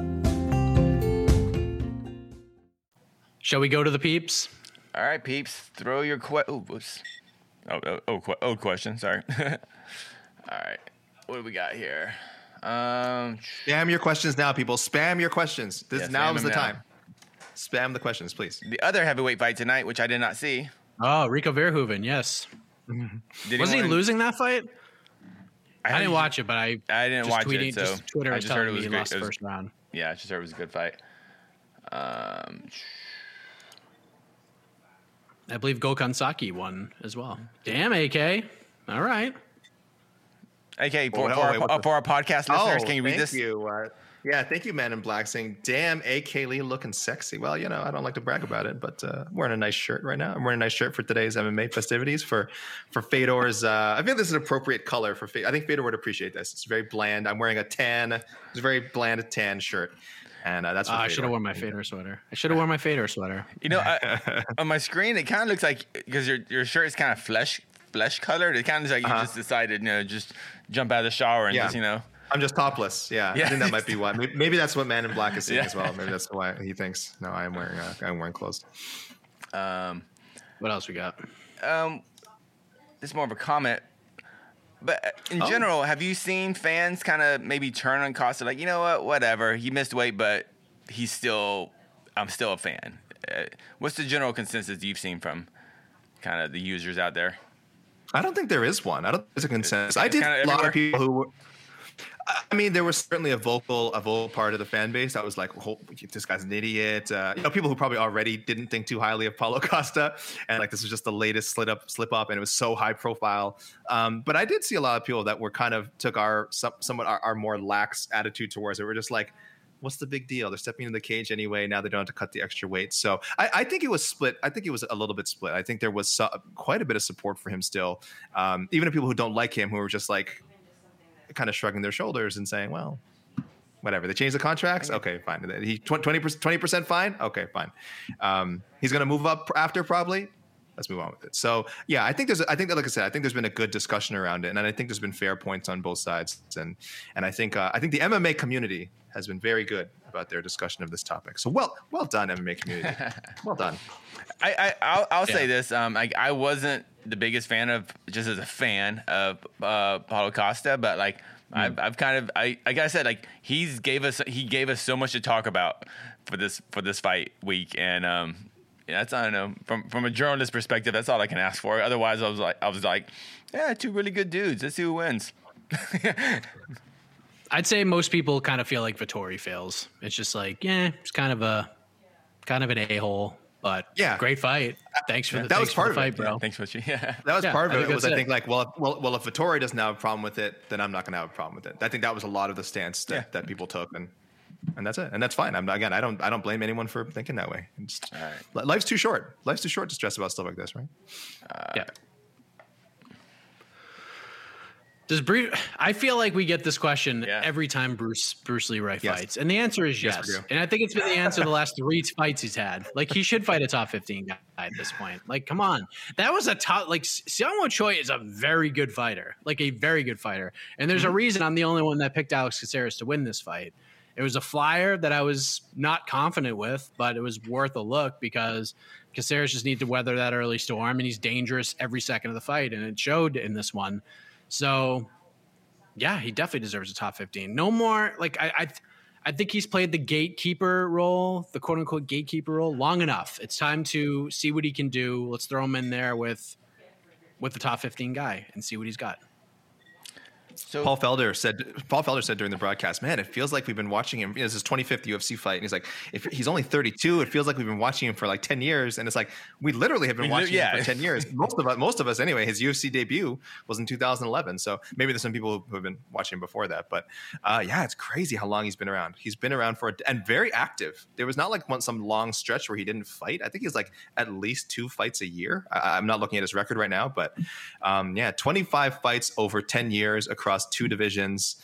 Shall we go to the peeps? All right, peeps, throw your que- Ooh, oops. Oh, oh, oh, qu- old question, sorry. All right, what do we got here? Um, spam your questions now, people. Spam your questions. This yeah, now is the now. time. Spam the questions, please. The other heavyweight fight tonight, which I did not see. Oh, Rico Verhoeven, yes. Did Was he, he losing that fight? I, I didn't watch it, but I I didn't watch tweeted, it. So just Twitter I just was telling heard it was me he lost the first round. Yeah, I just heard it was a good fight. Um, I believe Gokhan Saki won as well. Damn, A K. All right. A K, for, oh, for, oh, our, oh, for our podcast listeners, oh, can you read thank this? You. Uh, yeah, thank you, Man in Black, saying, damn, A K Lee looking sexy. Well, you know, I don't like to brag about it, but uh, I'm wearing a nice shirt right now. I'm wearing a nice shirt for today's M M A festivities for for Fedor's. Uh, I feel this is an appropriate color for Fedor. I think Fedor would appreciate this. It's very bland. I'm wearing a tan. It's a very bland tan shirt. And uh, that's what uh, I should have worn my Fedor sweater. I should have worn my Fedor sweater. You know, I, on my screen, it kind of looks like, because your your shirt is kind of flesh flesh colored. It kind of looks like uh-huh. you just decided, you know, just jump out of the shower and yeah. just, you know. I'm just topless. Yeah. yeah. I think that might be why. Maybe that's what Man in Black is seeing yeah. as well. Maybe that's why he thinks, no, I'm wearing uh, I'm wearing clothes. Um, what else we got? Um, this is more of a comment. But in oh. general, have you seen fans kind of maybe turn on Costa? Like, you know what, whatever. He missed weight, but he's still, I'm still a fan. Uh, what's the general consensus you've seen from kind of the users out there? I don't think there is one. I don't think there's a consensus. It's, it's I did a lot of people who were, I mean, there was certainly a vocal, a vocal part of the fan base that was like, oh, "This guy's an idiot." Uh, you know, people who probably already didn't think too highly of Paulo Costa, and like this was just the latest slip up, slip up, and it was so high profile. Um, but I did see a lot of people that were kind of took our some, somewhat our, our more lax attitude towards it. We're just like, what's the big deal? They're stepping into the cage anyway. Now they don't have to cut the extra weight. So I, I think it was split. I think it was a little bit split. I think there was so, quite a bit of support for him still, um, even to people who don't like him, who were just like, kind of shrugging their shoulders and saying, well, whatever, they changed the contracts, okay, fine. He twenty percent fine, okay, fine. Um he's gonna move up after, probably, let's move on with it. So yeah, I think there's I think that, like I said, I think there's been a good discussion around it, and I think there's been fair points on both sides, and and I think uh, I think the M M A community has been very good about their discussion of this topic. So well well done, M M A community. Well done. I, I I'll, I'll yeah. say this. Um, I, I wasn't the biggest fan of, just as a fan of uh, Paulo Costa, but like mm. I've, I've kind of I like I said, like he's gave us he gave us so much to talk about for this for this fight week, and um, yeah, that's I don't know from from a journalist perspective, that's all I can ask for. Otherwise, I was like I was like, yeah, two really good dudes. Let's see who wins. I'd say most people kind of feel like Vettori fails. It's just like, yeah, it's kind of a kind of an a-hole. But yeah, great fight. Thanks for the, that was part of the fight, it. bro. Thanks for you. Yeah, that was yeah, part of it. I it was I think it. like, well, well, well, if Vettori doesn't have a problem with it, then I'm not going to have a problem with it. I think that was a lot of the stance that, yeah. that people took, and and that's it, and that's fine. I'm not, again, I don't, I don't blame anyone for thinking that way. Just, right. Life's too short. Life's too short to stress about stuff like this, right? Uh, yeah. Does Bruce? I feel like we get this question yeah. every time Bruce Bruce Leroy yes. fights, and the answer is yes. yes and I think it's been the answer the last three fights he's had. Like, he should fight a top fifteen guy at this point. Like, come on, that was a top. Like, Seong Choi is a very good fighter, like a very good fighter. And there's mm-hmm. a reason I'm the only one that picked Alex Caceres to win this fight. It was a flyer that I was not confident with, but it was worth a look because Caceres just needed to weather that early storm, and he's dangerous every second of the fight, and it showed in this one. So, yeah, he definitely deserves a top fifteen. No more, like, I I, th- I think he's played the gatekeeper role, the quote-unquote gatekeeper role, long enough. It's time to see what he can do. Let's throw him in there with with the top fifteen guy and see what he's got. So Paul Felder said Paul Felder said during the broadcast, man, it feels like we've been watching him. You know, this is his twenty-fifth U F C fight. And he's like, if he's only thirty-two, it feels like we've been watching him for like ten years. And it's like, we literally have been we, watching yeah. him for ten years. Most of us, most of us anyway, his U F C debut was in two thousand eleven. So maybe there's some people who have been watching him before that. But uh, yeah, it's crazy how long he's been around. He's been around for, a, and very active. There was not like one, some long stretch where he didn't fight. I think he's like at least two fights a year. I, I'm not looking at his record right now, but um, yeah, twenty-five fights over ten years across two divisions,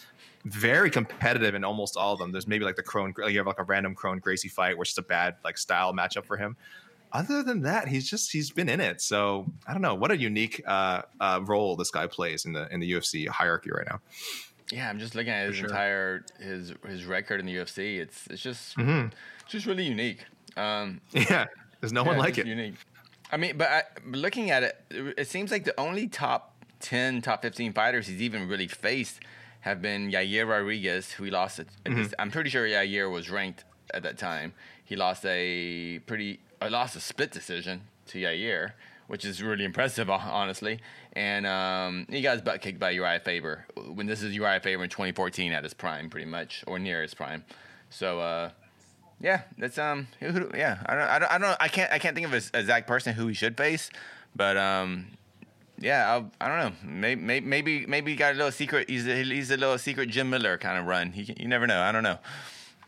very competitive in almost all of them. There's maybe like the Crone, you have like a random Crone Gracie fight, which is a bad like style matchup for him. Other than that, he's just he's been in it. So I don't know what a unique uh, uh, role this guy plays in the in the U F C hierarchy right now. Yeah, I'm just looking at his sure. entire his his record in the U F C. It's it's just mm-hmm. it's just really unique. Um, yeah, there's no yeah, one like it. Unique. I mean, but I, looking at it, it seems like the only top ten top fifteen fighters he's even really faced have been Yair Rodriguez, who he lost at, at mm-hmm. this, I'm pretty sure Yair was ranked at that time. He lost a pretty uh, lost a split decision to Yair, which is really impressive, honestly. And um, he got his butt kicked by Uriah Faber. When this is Uriah Faber in twenty fourteen at his prime, pretty much, or near his prime. So uh, yeah, that's um yeah, I don't I don't I don't I can't I can't think of an exact person who he should face, but um yeah, I, I don't know. Maybe, maybe, maybe he got a little secret. He's a, he's a little secret Jim Miller kind of run. He, you never know. I don't know.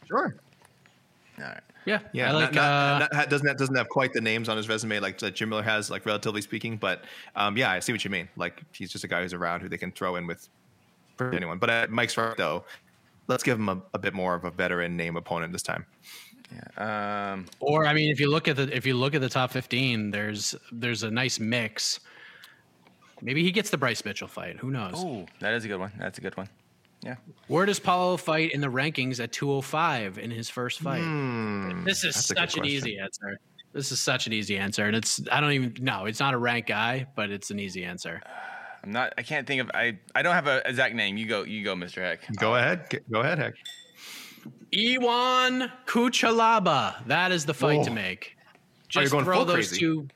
Sure. All right. Yeah. Yeah. I like, not, not, uh, not, doesn't that doesn't have quite the names on his resume like that Jim Miller has, like relatively speaking. But um, yeah, I see what you mean. Like he's just a guy who's around who they can throw in with anyone. But uh, Mike's right though. Let's give him a, a bit more of a veteran name opponent this time. Yeah. Um, or I mean, if you look at the if you look at the top fifteen, there's there's a nice mix. Maybe he gets the Bryce Mitchell fight. Who knows? Oh, that is a good one. That's a good one. Yeah. Where does Paulo fight in the rankings at two oh five in his first fight? Mm, this is such an easy answer. This is such an easy answer. And it's, I don't even know. It's not a ranked guy, but it's an easy answer. Uh, I'm not, I can't think of, I, I don't have an exact name. You go, you go, Mister Heck. Go uh, ahead. Go ahead, Heck. Iwan Kuchalaba. That is the fight Whoa. to make. Just oh, throw those crazy. two.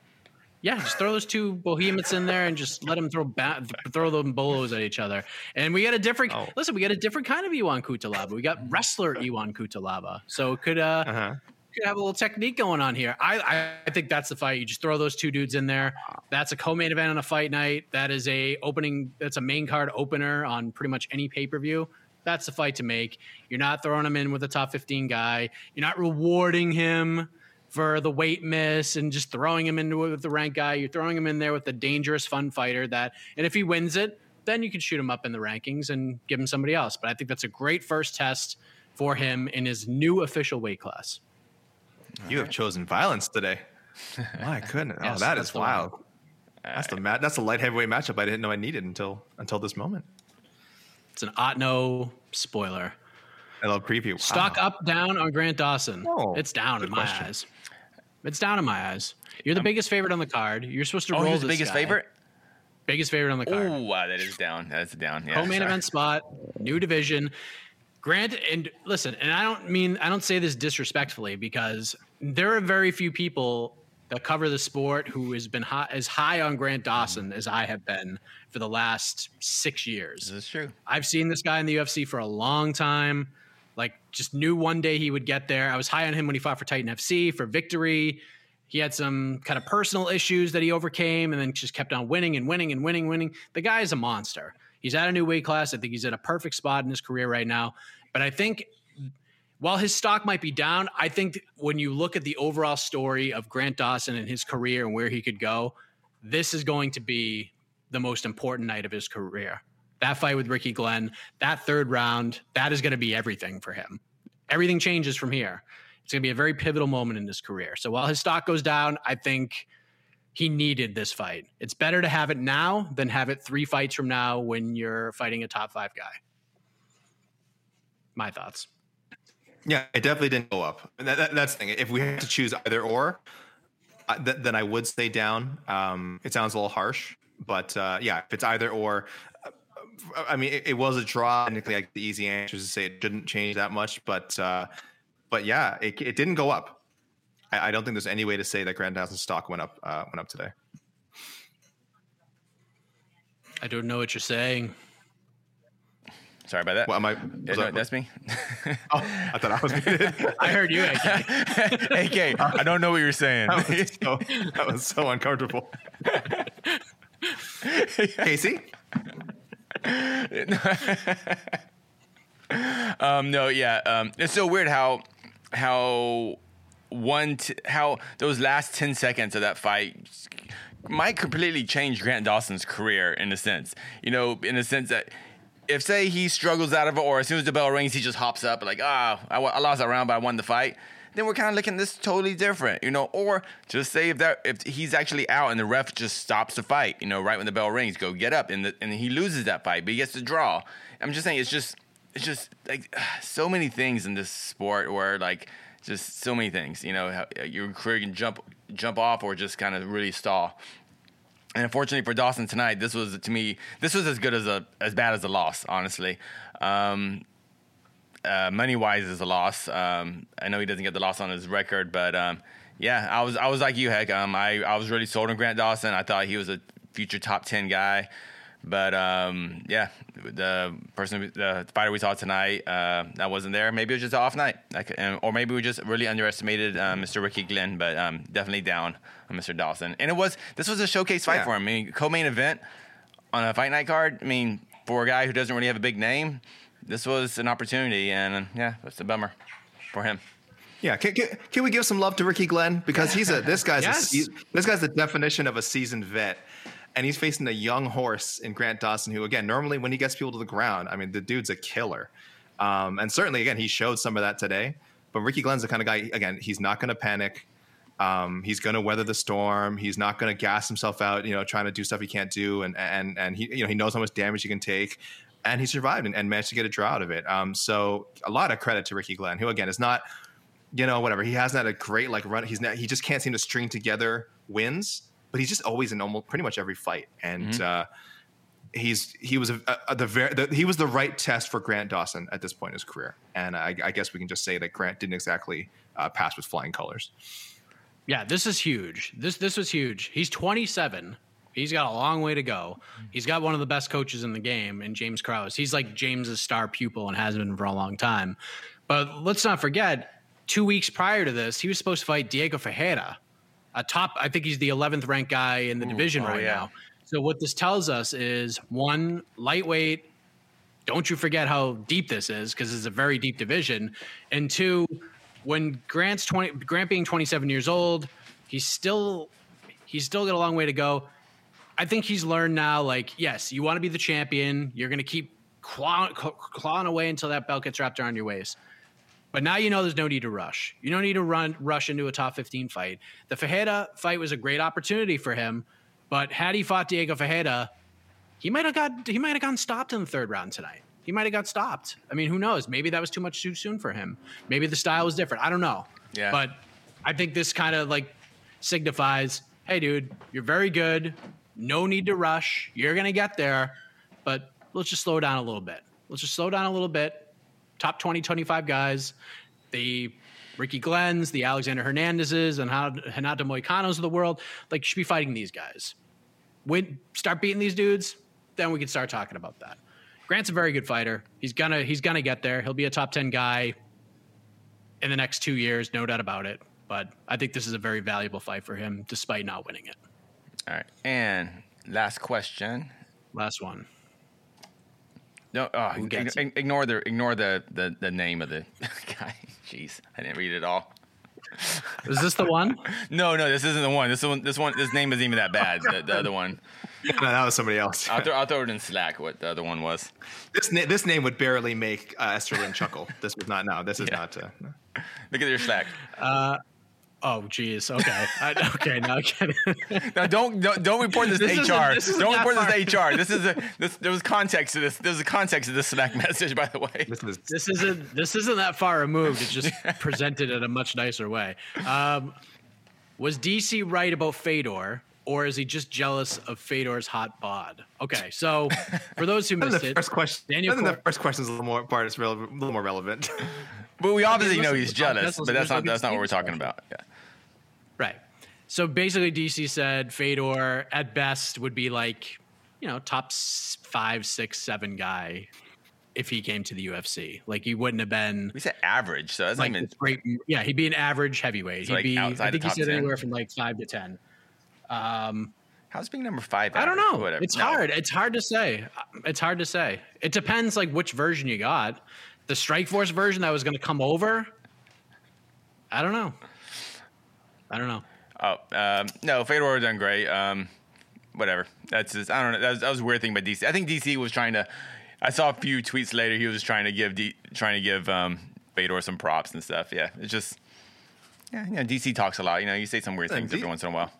Yeah, just throw those two behemoths in there and just let them throw ba- throw them bolos at each other. And we got a different oh. – listen, we got a different kind of Iwan Kuchalaba. We got wrestler Iwan Kuchalaba. So it could uh, uh-huh. could have a little technique going on here. I, I think that's the fight. You just throw those two dudes in there. That's a co-main event on a fight night. That is a opening – that's a main card opener on pretty much any pay-per-view. That's the fight to make. You're not throwing him in with a top fifteen guy. You're not rewarding him for the weight miss and just throwing him into it with the rank guy. You're throwing him in there with the dangerous fun fighter that, and if he wins it, then you can shoot him up in the rankings and give him somebody else. But I think that's a great first test for him in his new official weight class. You have chosen violence today. My goodness. yes, oh, that is wild. That's the mat. That's a light heavyweight matchup I didn't know I needed until, until this moment. It's an Otno spoiler. I love preview. Wow. Stock up, down on Grant Dawson. Oh, it's down in my question. eyes. It's down in my eyes. You're the um, biggest favorite on the card. You're supposed to oh, roll this the biggest guy. favorite? Biggest favorite on the card. Oh, wow, that is down. That's down. Yeah, Co-main event spot, new division. Grant, and listen, and I don't mean, I don't say this disrespectfully because there are very few people that cover the sport who has been high, as high on Grant Dawson mm. as I have been for the last six years. That's true. I've seen this guy in the U F C for a long time. Like, just knew one day he would get there. I was high on him when he fought for Titan F C, for Victory. He had some kind of personal issues that he overcame and then just kept on winning and winning and winning, winning. The guy is a monster. He's at a new weight class. I think he's at a perfect spot in his career right now. But I think while his stock might be down, I think when you look at the overall story of Grant Dawson and his career and where he could go, this is going to be the most important night of his career. that fight with Ricky Glenn, that third round, that is going to be everything for him. Everything changes from here. It's going to be a very pivotal moment in his career. So while his stock goes down, I think he needed this fight. It's better to have it now than have it three fights from now when you're fighting a top five guy. My thoughts. Yeah, it definitely didn't go up. That, that, that's the thing. If we had to choose either or, uh, th- then I would stay down. Um, it sounds a little harsh, but uh, yeah, if it's either or, uh, I mean, it, it was a draw. Technically, like, the easy answer is to say it didn't change that much, but uh, but yeah, it, it didn't go up. I, I don't think there's any way to say that Grant Dawson's stock went up uh, went up today. I don't know what you're saying. Sorry about that. Well, am I, yeah, no, that's me. Oh, I thought I was muted. I heard you, A K. A K, I don't know what you're saying. That was so, that was so uncomfortable. Casey? um, no, yeah. Um, it's so weird how how one t- how those last ten seconds of that fight might completely change Grant Dawson's career in a sense. You know, in a sense that, if, say, he struggles out of it, or as soon as the bell rings, he just hops up, like, ah, oh, I, w- I lost that round, but I won the fight, then we're kind of looking at this totally different, you know. Or just say if that if he's actually out and the ref just stops the fight, you know, right when the bell rings, go get up, and the, and he loses that fight, but he gets the draw. I'm just saying, it's just it's just like so many things in this sport, where like just so many things, you know, how your career can jump jump off or just kind of really stall. And unfortunately for Dawson tonight, this was, to me, this was as good as a, as bad as a loss, honestly. Um, uh, money-wise is a loss. Um, I know he doesn't get the loss on his record, but um, yeah, I was I was like you, Heck. Um, I, I was really sold on Grant Dawson. I thought he was a future top ten guy. But um, yeah, the person, the fighter we saw tonight, uh, that wasn't there. Maybe it was just an off night. Like, or maybe we just really underestimated uh, Mister Ricky Glenn, but um, definitely down on Mister Dawson. And it was, this was a showcase fight yeah. for him. I mean, co-main event on a fight night card. I mean, for a guy who doesn't really have a big name, this was an opportunity. And yeah, it's a bummer for him. Yeah, can, can, can we give some love to Ricky Glenn? Because he's a, this guy's, yes. a, this guy's the definition of a seasoned vet. And he's facing a young horse in Grant Dawson, who, again, normally when he gets people to the ground, I mean, the dude's a killer. Um, and certainly, again, he showed some of that today. But Ricky Glenn's the kind of guy, again, he's not going to panic. Um, he's going to weather the storm. He's not going to gas himself out, you know, trying to do stuff he can't do. And and and he, you know, he knows how much damage he can take. And he survived and, and managed to get a draw out of it. Um, so a lot of credit to Ricky Glenn, who, again, is not, you know, whatever. He hasn't had a great, like, run. He's not, he just can't seem to string together wins. But he's just always in almost pretty much every fight, and mm-hmm. uh, he's he was a, a, the, ver- the he was the right test for Grant Dawson at this point in his career, and I, I guess we can just say that Grant didn't exactly uh, pass with flying colors. Yeah, this is huge. This this was huge. He's twenty-seven. He's got a long way to go. He's got one of the best coaches in the game, in James Krause. He's like James's star pupil and has been for a long time. But let's not forget, two weeks prior to this, he was supposed to fight Diego Ferreira. A top, I think he's the eleventh ranked guy in the Ooh, division oh, right yeah. now. So what this tells us is, one, lightweight, don't you forget how deep this is, because it's a very deep division. And two, when Grant's twenty, Grant being twenty-seven years old, he's still, he's still got a long way to go. I think he's learned now, like, yes, you want to be the champion. You're going to keep claw, clawing away until that belt gets wrapped around your waist. But now you know there's no need to rush. You don't need to run rush into a top fifteen fight. The Ferreira fight was a great opportunity for him, but had he fought Diego Ferreira, he might have got he might have gotten stopped in the third round tonight. He might have got stopped. I mean, who knows? Maybe that was too much too soon for him. Maybe the style was different. I don't know. Yeah. But I think this kind of like signifies, hey, dude, you're very good. No need to rush. You're gonna get there, but let's just slow down a little bit. Let's just slow down a little bit. Top twenty, twenty-five guys, the Ricky Glenn's, the Alexander Hernandez's, and Renato Moicano's of the world, like, you should be fighting these guys. When start beating these dudes, then we can start talking about that. Grant's a very good fighter. He's gonna he's gonna get there. He'll be a top ten guy in the next two years, no doubt about it. But I think this is a very valuable fight for him, despite not winning it. All right, and last question. Last one. No, oh, ignore the ignore the, the, the name of the guy. Jeez, I didn't read it all. Is this the one? No, no, this isn't the one. This one, this one, this name isn't even that bad. Oh, the, the other one. no, that was somebody else. I'll, th- I'll throw it in Slack. What the other one was? This na- this name would barely make uh, Esther Lin chuckle. This was not. No, this is yeah. not. Uh, no. Look at your Slack. Uh, oh, geez. Okay. I, okay. Now I get it. Now don't don't, don't report this, this to H R. A, this don't report this to H R. This is a this. There was context to this. There was a context to this Slack message, by the way. This is this isn't this isn't that far removed. It's just presented in a much nicer way. Um, was D C right about Fedor? Or is he just jealous of Fedor's hot bod? Okay, so for those who missed it, first question, Daniel. I think Cor- the first question is a little more part is rele- a little more relevant. But we obviously know he's jealous, but that's not that's not what we're talking about. Yeah. Right. So basically, D C said Fedor at best would be like, you know, top five, six, seven guy if he came to the U F C. Like he wouldn't have been. We said average, so that's like not even great. Yeah, he'd be an average heavyweight. So he'd like be. I think he said ten. Anywhere from like five to ten. Um, how's being number five? I don't know. Whatever. It's no. hard. It's hard to say. It's hard to say. It depends like which version you got. The Strikeforce version that was going to come over. I don't know. I don't know. Oh, um, no, Fedor done great. Um, whatever. That's just, I don't know. That was, that was a weird thing about D C. I think D C was trying to, I saw a few tweets later. He was trying to give D, trying to give, um, Fedor some props and stuff. Yeah. It's just, yeah, you know, D C talks a lot, you know, you say some weird things D- every once in a while.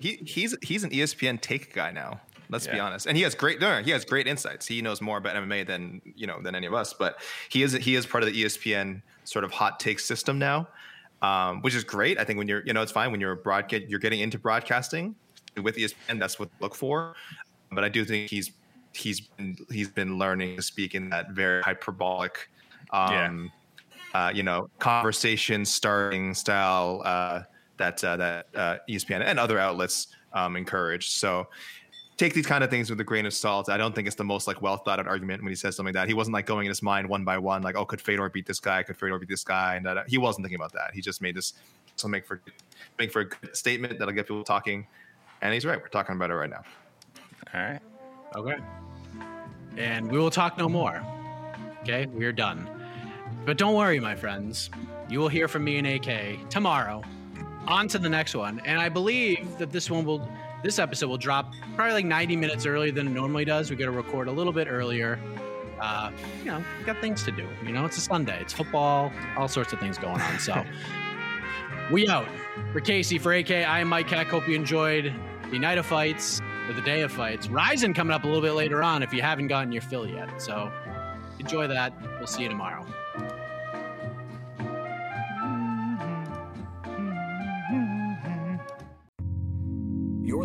He he's he's an E S P N take guy now. Let's yeah. be honest, and he has great no, he has great insights. He knows more about M M A than you know than any of us. But he is he is part of the E S P N sort of hot take system now, um, which is great. I think when you're you know it's fine when you're a broadcast you're getting into broadcasting with E S P N. That's what to look for. But I do think he's he's been, he's been learning to speak in that very hyperbolic, um, yeah. uh, you know, conversation starting style. Uh, that uh, that uh, E S P N and other outlets um, encourage. So take these kind of things with a grain of salt. I don't think it's the most like well thought out argument when he says something like that. He wasn't like going in his mind one by one, like, oh, could Fedor beat this guy? Could Fedor beat this guy? And that, he wasn't thinking about that. He just made this so make for make for a good statement that'll get people talking. And he's right. We're talking about it right now. All right. Okay. And we will talk no more. Okay, we are done. But don't worry, my friends. You will hear from me and A K tomorrow. On to the next one, and I believe that this one will, this episode will drop probably like ninety minutes earlier than it normally does. We got to record a little bit earlier. Uh, you know, we got things to do. You know, it's a Sunday, it's football, all sorts of things going on. So we out. For Casey, for A K, I am Mike Heck. Hope you enjoyed the night of fights or the day of fights. Ryzen coming up a little bit later on if you haven't gotten your fill yet. So enjoy that. We'll see you tomorrow. You're